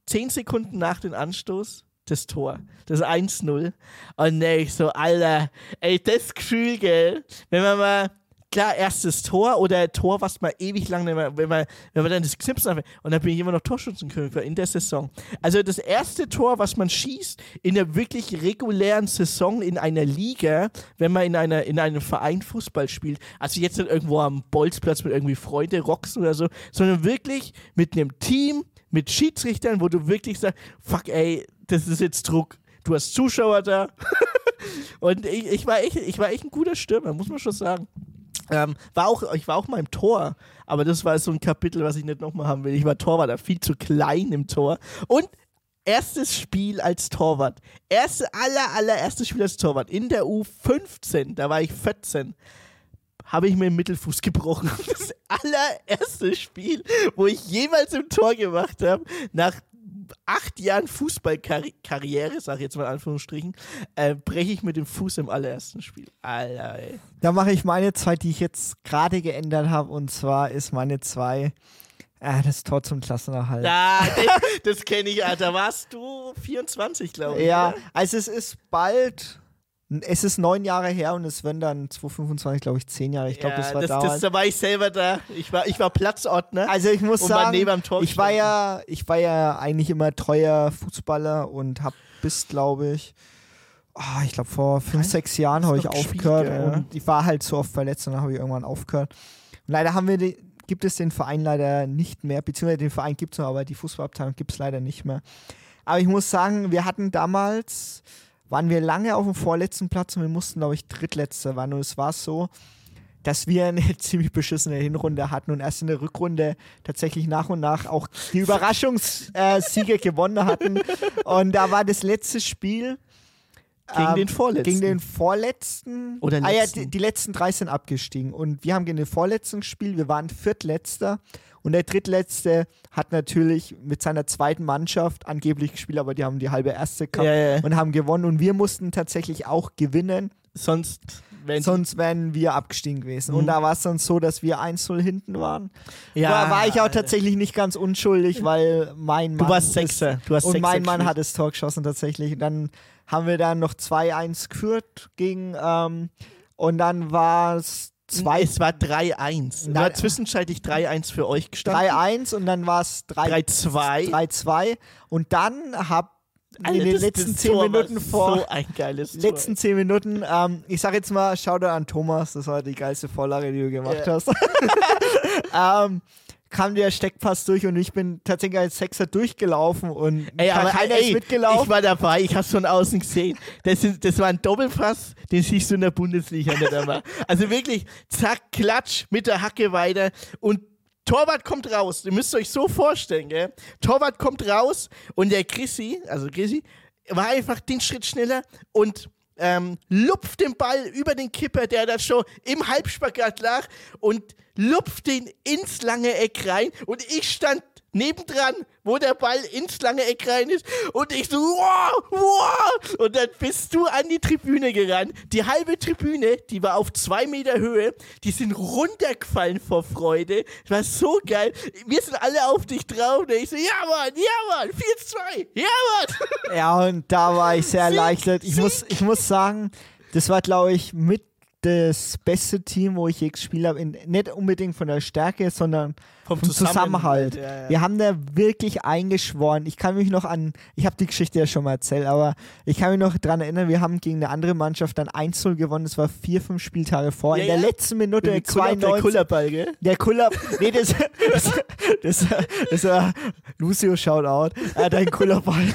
10 Sekunden nach dem Anstoß das Tor, das 1-0. Und ich so, Alter, ey, das Gefühl, gell, wenn man mal... Klar, erstes Tor oder Tor, was man ewig lang, wenn man dann das Knipsen anfängt. Und dann bin ich immer noch Torschützenkönig in der Saison. Also das erste Tor, was man schießt in der wirklich regulären Saison in einer Liga, wenn man in einem Verein Fußball spielt. Also jetzt nicht irgendwo am Bolzplatz mit irgendwie Freunde, Rocks oder so, sondern wirklich mit einem Team, mit Schiedsrichtern, wo du wirklich sagst, fuck ey, das ist jetzt Druck. Du hast Zuschauer da. Und ich war echt ein guter Stürmer, muss man schon sagen. Ich war auch mal im Tor, aber das war so ein Kapitel, was ich nicht nochmal haben will. Ich war Torwart, da viel zu klein im Tor. Und erstes Spiel als Torwart. Allererstes Spiel als Torwart. In der U15, da war ich 14, habe ich mir den Mittelfuß gebrochen. Das allererste Spiel, wo ich jemals im Tor gemacht habe, nach 8 Jahren Fußballkarriere, sag ich jetzt mal in Anführungsstrichen, breche ich mit dem Fuß im allerersten Spiel. Alter, ey. Da mache ich meine 2, die ich jetzt gerade geändert habe, und zwar ist meine 2 das Tor zum Klassenerhalt. Ah, das kenne ich, Alter. Warst du 24, glaube ich. Ja, oder? Also es ist 9 Jahre her und es werden dann 2025, glaube ich, 10 Jahre. Ich glaube, ja, das war damals. Da war ich selber da. Ich war Platzordner. Also ich muss sagen, ich war ja eigentlich immer treuer Fußballer und habe bis, glaube ich, vor 5-6 Jahren habe ich aufgehört. Ja. Und ich war halt so oft verletzt und dann habe ich irgendwann aufgehört. Und leider gibt es den Verein leider nicht mehr, beziehungsweise den Verein gibt es noch, aber die Fußballabteilung gibt es leider nicht mehr. Aber ich muss sagen, wir hatten damals... waren wir lange auf dem vorletzten Platz und wir mussten, glaube ich, Drittletzter waren. Und es war so, dass wir eine ziemlich beschissene Hinrunde hatten und erst in der Rückrunde tatsächlich nach und nach auch die Überraschungssieger gewonnen hatten. Und da war das letzte Spiel gegen den Vorletzten. Oder letzten. Ah ja, die letzten 3 sind abgestiegen. Und wir haben gegen den Vorletzten gespielt, wir waren Viertletzter. Und der Drittletzte hat natürlich mit seiner zweiten Mannschaft angeblich gespielt, aber die haben die halbe erste gehabt und haben gewonnen. Und wir mussten tatsächlich auch gewinnen. Sonst wären wir abgestiegen gewesen. Mhm. Und da war es dann so, dass wir 1-0 hinten waren. Ja, da war ich auch tatsächlich nicht ganz unschuldig, weil mein Mann... Du warst Sechser. Mein Mann hat das Tor geschossen tatsächlich. Und dann haben wir dann noch 2-1 geführt gegen... und dann war es... Es war 3-1. Es war zwischenzeitlich 3-1 für euch gestanden. 3-1 und dann war es 3-2. Und dann habe in den letzten 10 Minuten vor... So ein geiles Tor. Letzten 10 Minuten, ich sage jetzt mal, Shoutout an Thomas, das war die geilste Vorlage, die du gemacht hast. Kam der Steckpass durch und ich bin tatsächlich als Sechser durchgelaufen und keiner ist mitgelaufen. Ich war dabei, ich hab's von außen gesehen. Das war ein Doppelpass, den siehst du in der Bundesliga nicht einmal. Also wirklich, zack, klatsch, mit der Hacke weiter und Torwart kommt raus. Ihr müsst euch so vorstellen, gell? Torwart kommt raus und der Chrissy, war einfach den Schritt schneller und lupft den Ball über den Kipper, der da schon im Halbspagat lag und lupft den ins lange Eck rein und ich stand nebendran, wo der Ball ins lange Eck rein ist und ich so wow! Und dann bist du an die Tribüne gerannt. Die halbe Tribüne, die war auf 2 Meter Höhe, die sind runtergefallen vor Freude. Das war so geil. Wir sind alle auf dich drauf. Und ich so, ja Mann, 4-2, ja Mann! Ja, und da war ich sehr erleichtert. Ich muss sagen, das war, glaube ich, mit das beste Team, wo ich je gespielt habe, nicht unbedingt von der Stärke, sondern vom Zusammenhalt. Ja. Wir haben da wirklich eingeschworen. Ich habe die Geschichte ja schon mal erzählt, aber ich kann mich noch daran erinnern, wir haben gegen eine andere Mannschaft dann 1-0 gewonnen, das war 4-5 Spieltage vor. Ja, in der letzten Minute, der 92. Der Kullerball, gell? Der Kullab, nee, das war Lucio, Shoutout, dein Kullerball.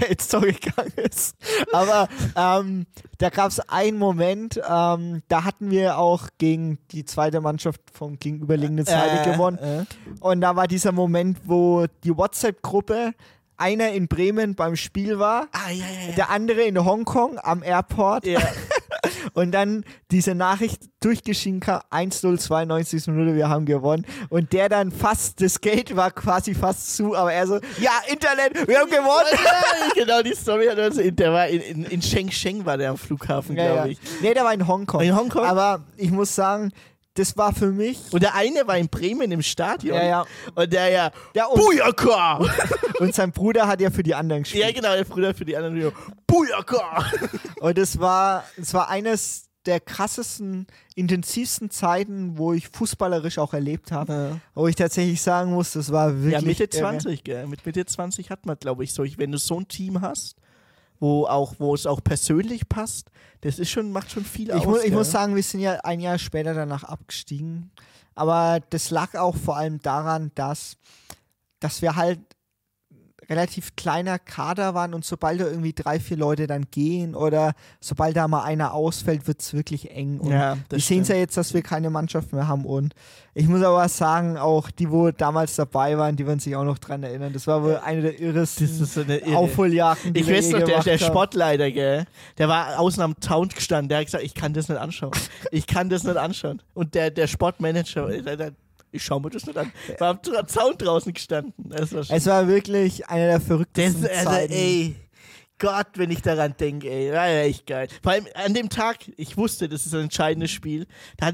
der jetzt so gegangen ist. Aber da gab es einen Moment, da hatten wir auch gegen die zweite Mannschaft vom gegenüberliegenden Seite gewonnen. Und da war dieser Moment, wo die WhatsApp-Gruppe, einer in Bremen beim Spiel war, der andere in Hongkong am Airport. Ja. Und dann diese Nachricht durchgeschieden kam, 1-0, 92 Minute, wir haben gewonnen. Und der dann fast, das Gate war quasi fast zu, aber er so, ja, Internet, wir haben gewonnen. Genau, die Story hat uns, der war in Shenzhen war der am Flughafen, glaube ich. Nee, der war in Hongkong. In Hongkong? Aber ich muss sagen, das war für mich... Und der eine war in Bremen im Stadion. Ja. Und der Bujaka! Und sein Bruder hat ja für die anderen gespielt. Ja, genau, der Bruder hat für die anderen gespielt. Bujaka! Und es war eines der krassesten, intensivsten Zeiten, wo ich fußballerisch auch erlebt habe. Ja. Wo ich tatsächlich sagen muss, das war wirklich... Ja, Mitte 20, gell? Mit Mitte 20 hat man, glaube ich, wenn du so ein Team hast, wo es auch persönlich passt, das ist schon, macht schon viel aus. Ich muss sagen, wir sind ja ein Jahr später danach abgestiegen, aber das lag auch vor allem daran, dass wir halt relativ kleiner Kader waren und sobald da irgendwie 3-4 Leute dann gehen oder sobald da mal einer ausfällt, wird es wirklich eng. Und ja, wir sehen es ja jetzt, dass wir keine Mannschaft mehr haben und ich muss aber sagen, auch die, wo damals dabei waren, die werden sich auch noch dran erinnern. Das war wohl eine der irresten Aufholjagden, die ich weiß noch, der Sportleiter, gell, der war außen am Town gestanden, der hat gesagt, ich kann das nicht anschauen. Ich kann das nicht anschauen. Und der Sportmanager, ich schaue mir das nicht an. War am Zaun draußen gestanden. Es war wirklich einer der verrücktesten Zeiten. Ey, Gott, wenn ich daran denke, ey. War ja echt geil. Vor allem an dem Tag, ich wusste, das ist ein entscheidendes Spiel, da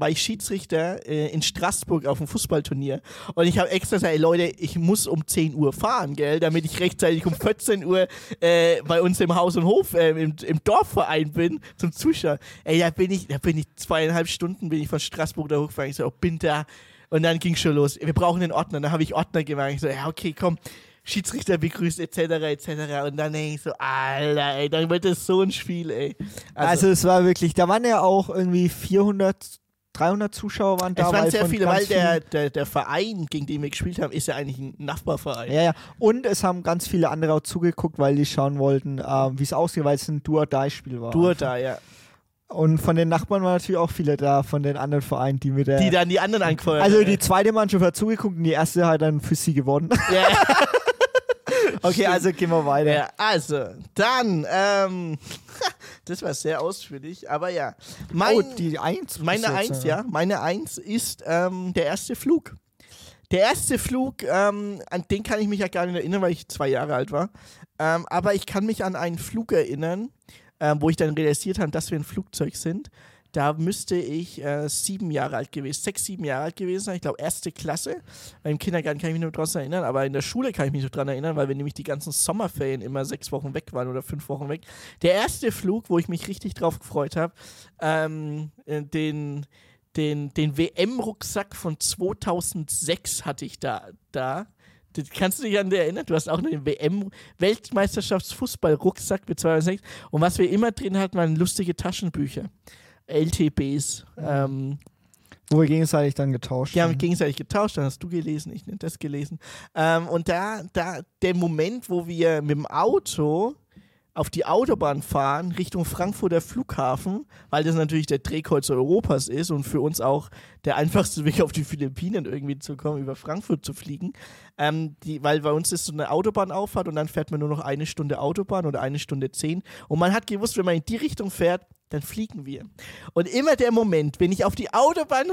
war ich Schiedsrichter in Straßburg auf einem Fußballturnier. Und ich habe extra gesagt, ey Leute, ich muss um 10 Uhr fahren, gell, damit ich rechtzeitig um 14 Uhr bei uns im Haus und Hof im Dorfverein bin, zum Zuschauen. Ey, da bin ich 2,5 Stunden von Straßburg da hochgefahren. Ich so, bin da. Und dann ging es schon los. Wir brauchen einen Ordner. Dann habe ich Ordner gemacht. Ich so, ja, okay, komm. Schiedsrichter begrüßt, etc. Und dann denke ich so, Alter, ey, dann wird das so ein Spiel, ey. Also es war wirklich, da waren ja auch irgendwie 300 Zuschauer waren da. Es waren sehr viele, weil der Verein, gegen den wir gespielt haben, ist ja eigentlich ein Nachbarverein. Ja. Und es haben ganz viele andere auch zugeguckt, weil die schauen wollten, wie es ausgeht, weil es ein Do-or-Die-Spiel war. Do-or-Die, ja. Und von den Nachbarn waren natürlich auch viele da, von den anderen Vereinen, die dann die anderen angefeuert haben. Also die zweite Mannschaft hat zugeguckt und die erste hat dann für sie gewonnen. Yeah. Okay, stimmt. Also gehen wir weiter. Ja, also, dann, das war sehr ausführlich, aber ja. Meine Eins ist der erste Flug. Der erste Flug, an den kann ich mich ja gar nicht erinnern, weil ich 2 Jahre alt war. Aber ich kann mich an einen Flug erinnern, wo ich dann realisiert habe, dass wir ein Flugzeug sind. Da müsste ich 6, 7 Jahre alt gewesen sein. Ich glaube, 1. Klasse. Im Kindergarten kann ich mich nur dran erinnern, aber in der Schule kann ich mich noch dran erinnern, weil wir nämlich die ganzen Sommerferien immer 6 Wochen weg waren oder 5 Wochen weg. Der erste Flug, wo ich mich richtig drauf gefreut habe, den WM-Rucksack von 2006 hatte ich da. Kannst du dich an den erinnern? Du hast auch noch den WM-Weltmeisterschaftsfußball-Rucksack mit 2006. Und was wir immer drin hatten, waren lustige Taschenbücher. LTBs. Ja. Wo wir gegenseitig dann getauscht haben. Ja, gegenseitig getauscht, dann hast du gelesen, ich nicht das gelesen. Und da der Moment, wo wir mit dem Auto auf die Autobahn fahren, Richtung Frankfurter Flughafen, weil das natürlich der Drehkreuzer Europas ist und für uns auch der einfachste Weg auf die Philippinen irgendwie zu kommen, über Frankfurt zu fliegen. Weil bei uns ist so eine Autobahnauffahrt und dann fährt man nur noch 1 Stunde Autobahn oder 1 Stunde 10. Und man hat gewusst, wenn man in die Richtung fährt, dann fliegen wir. Und immer der Moment, wenn ich auf die Autobahn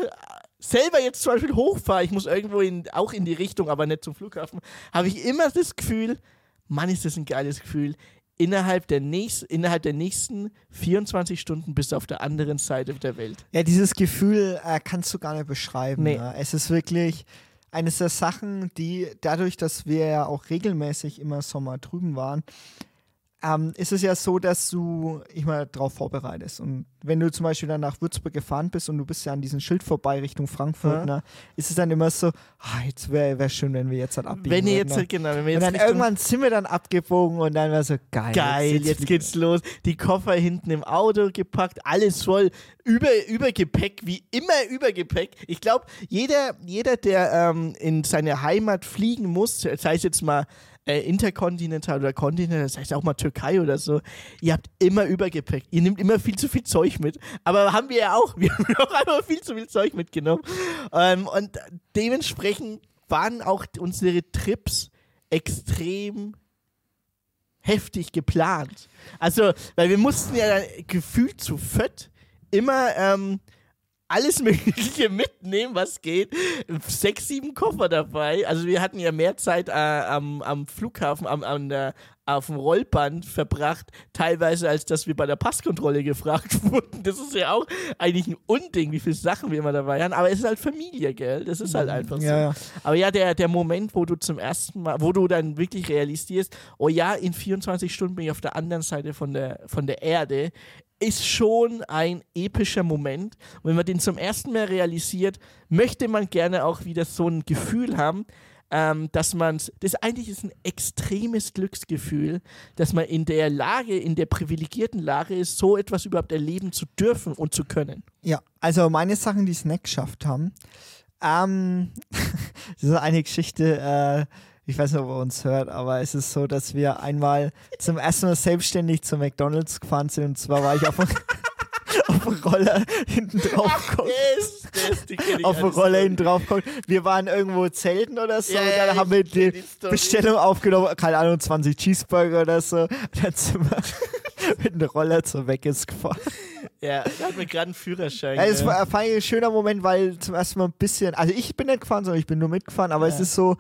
selber jetzt zum Beispiel hochfahre, ich muss irgendwo auch in die Richtung, aber nicht zum Flughafen, habe ich immer das Gefühl, Mann, ist das ein geiles Gefühl, innerhalb der nächsten 24 Stunden bist du auf der anderen Seite der Welt. Ja, dieses Gefühl kannst du gar nicht beschreiben. Nee. Ne? Es ist wirklich eines der Sachen, die dadurch, dass wir ja auch regelmäßig immer Sommer drüben waren, ist es ja so, dass du dich mal darauf vorbereitest. Und wenn du zum Beispiel dann nach Würzburg gefahren bist und du bist ja an diesem Schild vorbei Richtung Frankfurt, ja, ne, ist es dann immer so, jetzt wäre schön, wenn wir jetzt halt abbiegen. Irgendwann sind wir dann abgebogen und dann war so, geil, jetzt geht's los. Die Koffer hinten im Auto gepackt, alles voll, Übergepäck, wie immer Übergepäck. Ich glaube, jeder der in seine Heimat fliegen muss, das heißt jetzt mal interkontinental oder kontinental, das heißt auch mal Türkei oder so, ihr habt immer Übergepäck. Ihr nehmt immer viel zu viel Zeug mit. Aber haben wir ja auch. Wir haben auch einmal viel zu viel Zeug mitgenommen. Und dementsprechend waren auch unsere Trips extrem heftig geplant. Also, weil wir mussten ja gefühlt zu fett immer alles Mögliche mitnehmen, was geht. 6, 7 Koffer dabei. Also wir hatten ja mehr Zeit am Flughafen, auf dem Rollband verbracht, teilweise als dass wir bei der Passkontrolle gefragt wurden. Das ist ja auch eigentlich ein Unding, wie viele Sachen wir immer dabei haben. Aber es ist halt Familie, gell? Das ist halt einfach so. Ja. Aber ja, der Moment, wo du zum ersten Mal, wo du dann wirklich realisierst, oh ja, in 24 Stunden bin ich auf der anderen Seite von der Erde, ist schon ein epischer Moment. Und wenn man den zum ersten Mal realisiert, möchte man gerne auch wieder so ein Gefühl haben, dass man, das eigentlich ist ein extremes Glücksgefühl, dass man in der privilegierten Lage ist, so etwas überhaupt erleben zu dürfen und zu können. Ja, also meine Sachen, die es nicht geschafft haben, das ist eine Geschichte, ich weiß nicht, ob er uns hört, aber es ist so, dass wir einmal zum ersten Mal selbstständig zu McDonald's gefahren sind. Und zwar war ich auf dem Roller hinten drauf gekommen. Auf dem Roller hinten drauf gekommen. Wir waren irgendwo zelten oder so. Yeah, dann haben wir die Bestellung aufgenommen. Keine Ahnung, 20 Cheeseburger oder so. Dann sind wir mit dem Roller zur Weggis gefahren. Ja, da hatten wir gerade einen Führerschein. Ja, das war ein schöner Moment, weil zum ersten Mal ein bisschen... Also ich bin nicht gefahren, sondern ich bin nur mitgefahren. Aber es ist so...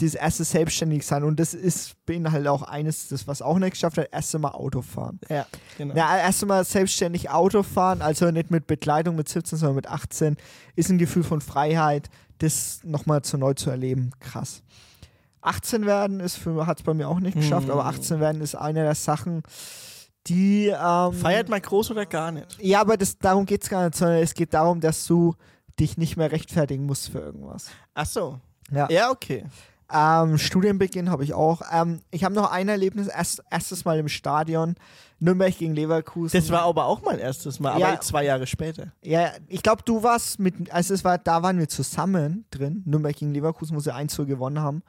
dieses erste Selbstständigsein, und das ist beinhaltet auch eines, das was auch nicht geschafft hat, erste Mal Autofahren. Ja, genau. Na, erste Mal selbstständig Autofahren, also nicht mit Begleitung mit 17, sondern mit 18, ist ein Gefühl von Freiheit, das nochmal neu zu erleben. Krass. 18 werden hat es bei mir auch nicht geschafft, aber 18 werden ist eine der Sachen, die... feiert man groß oder gar nicht? Ja, aber darum geht es gar nicht, sondern es geht darum, dass du dich nicht mehr rechtfertigen musst für irgendwas. Ach so. Ja, okay. Studienbeginn habe ich auch. Ich habe noch ein Erlebnis, erstes Mal im Stadion, Nürnberg gegen Leverkusen. Das war aber auch mein erstes Mal, aber 2 Jahre später. Ja, ich glaube, du warst da waren wir zusammen drin, Nürnberg gegen Leverkusen, wo sie 1-0 gewonnen haben.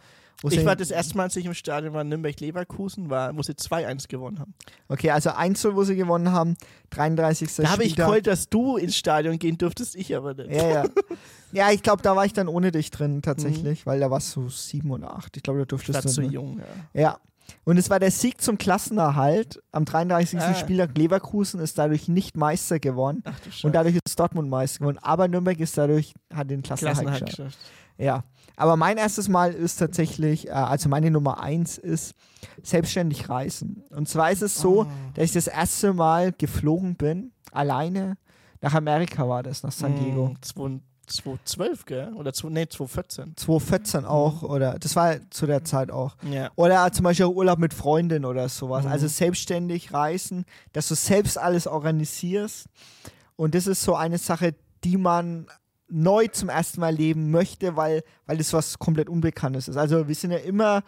Ich war das erste Mal, als ich im Stadion war, Nürnberg-Leverkusen, wo sie 2-1 gewonnen haben. Okay, also 1-0, wo sie gewonnen haben, 33. Da habe ich geholt, dass du ins Stadion gehen durftest, ich aber nicht. Ja. Ja, ich glaube, da war ich dann ohne dich drin tatsächlich, weil da warst du 7 oder 8. Ich glaube, da durftest du nicht. Jung, ja. Und es war der Sieg zum Klassenerhalt am 33. Spieltag. Leverkusen ist dadurch nicht Meister geworden. Ach, und dadurch ist Dortmund Meister geworden. Aber Nürnberg hat den Klassenerhalt geschafft. Ja, aber mein erstes Mal ist tatsächlich, also meine Nummer 1 ist selbstständig reisen. Und zwar ist es so, dass ich das erste Mal geflogen bin, alleine nach Amerika war das, nach San Diego. 2012, gell? Oder 2014. 2014 auch, oder das war zu der Zeit auch. Ja. Oder zum Beispiel Urlaub mit Freundin oder sowas. Also selbstständig reisen, dass du selbst alles organisierst. Und das ist so eine Sache, die man neu zum ersten Mal leben möchte, weil das was komplett Unbekanntes ist. Also wir sind ja immer,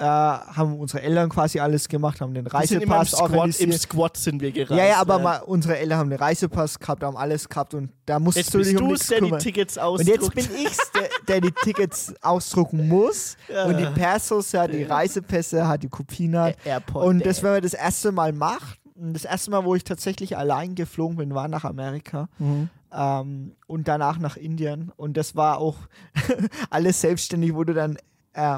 haben unsere Eltern quasi alles gemacht, haben den Reisepass organisiert. Im Squad sind wir gereist. Ja, aber mal, unsere Eltern haben den Reisepass gehabt, haben alles gehabt, und da musstest du dich um nichts kümmern. Jetzt bist du, der die Tickets ausdruckt. Und jetzt bin ich's, der die Tickets ausdrucken muss, und die Persos hat, die Reisepässe hat, die Kopien hat. Und das, wenn man das erste Mal macht, das erste Mal, wo ich tatsächlich allein geflogen bin, war nach Amerika. Und danach nach Indien. Und das war auch alles selbstständig, wo du dann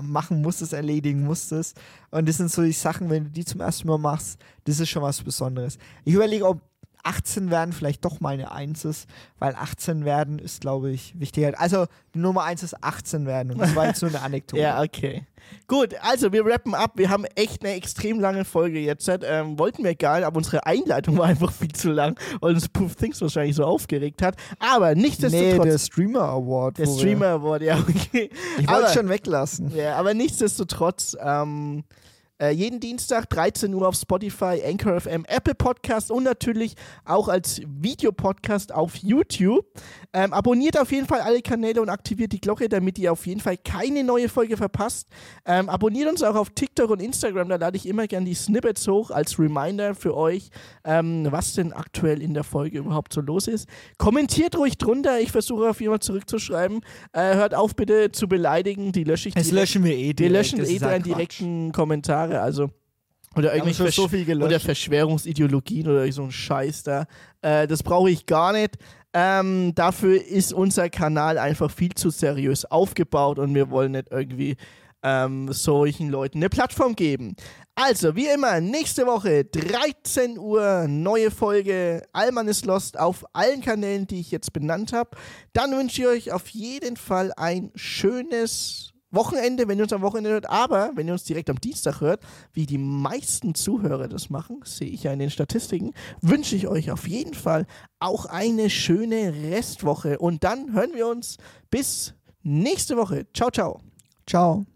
machen musstest, erledigen musstest. Und das sind so die Sachen, wenn du die zum ersten Mal machst, das ist schon was Besonderes. Ich überlege, ob 18 werden vielleicht doch meine 1 ist, weil 18 werden ist, glaube ich, wichtiger. Also die Nummer 1 ist 18 werden, und das war jetzt nur eine Anekdote. Ja, okay. Gut, also wir rappen ab. Wir haben echt eine extrem lange Folge jetzt. Wollten wir gar nicht, aber unsere Einleitung war einfach viel zu lang, weil uns Poor Things wahrscheinlich so aufgeregt hat. Aber nichtsdestotrotz... Nee, der Streamer Award. Der Streamer Award, ja, okay. Ich wollte es schon weglassen. Ja, aber nichtsdestotrotz... Jeden Dienstag 13 Uhr auf Spotify, Anchor FM, Apple Podcast und natürlich auch als Videopodcast auf YouTube. Abonniert auf jeden Fall alle Kanäle und aktiviert die Glocke, damit ihr auf jeden Fall keine neue Folge verpasst. Abonniert uns auch auf TikTok und Instagram, da lade ich immer gerne die Snippets hoch als Reminder für euch, was denn aktuell in der Folge überhaupt so los ist. Kommentiert ruhig drunter, ich versuche auf jeden Fall zurückzuschreiben. Hört auf bitte zu beleidigen, die lösche ich. Das löschen wir eh direkt. Wir löschen eh deinen direkten Kommentar. Also, oder irgendwelche oder Verschwörungsideologien oder so ein Scheiß da. Das brauche ich gar nicht. Dafür ist unser Kanal einfach viel zu seriös aufgebaut und wir wollen nicht irgendwie solchen Leuten eine Plattform geben. Also, wie immer, nächste Woche 13 Uhr, neue Folge Allmann ist Lost auf allen Kanälen, die ich jetzt benannt habe. Dann wünsche ich euch auf jeden Fall ein schönes Wochenende, wenn ihr uns am Wochenende hört, aber wenn ihr uns direkt am Dienstag hört, wie die meisten Zuhörer das machen, sehe ich ja in den Statistiken, wünsche ich euch auf jeden Fall auch eine schöne Restwoche und dann hören wir uns bis nächste Woche. Ciao, ciao. Ciao.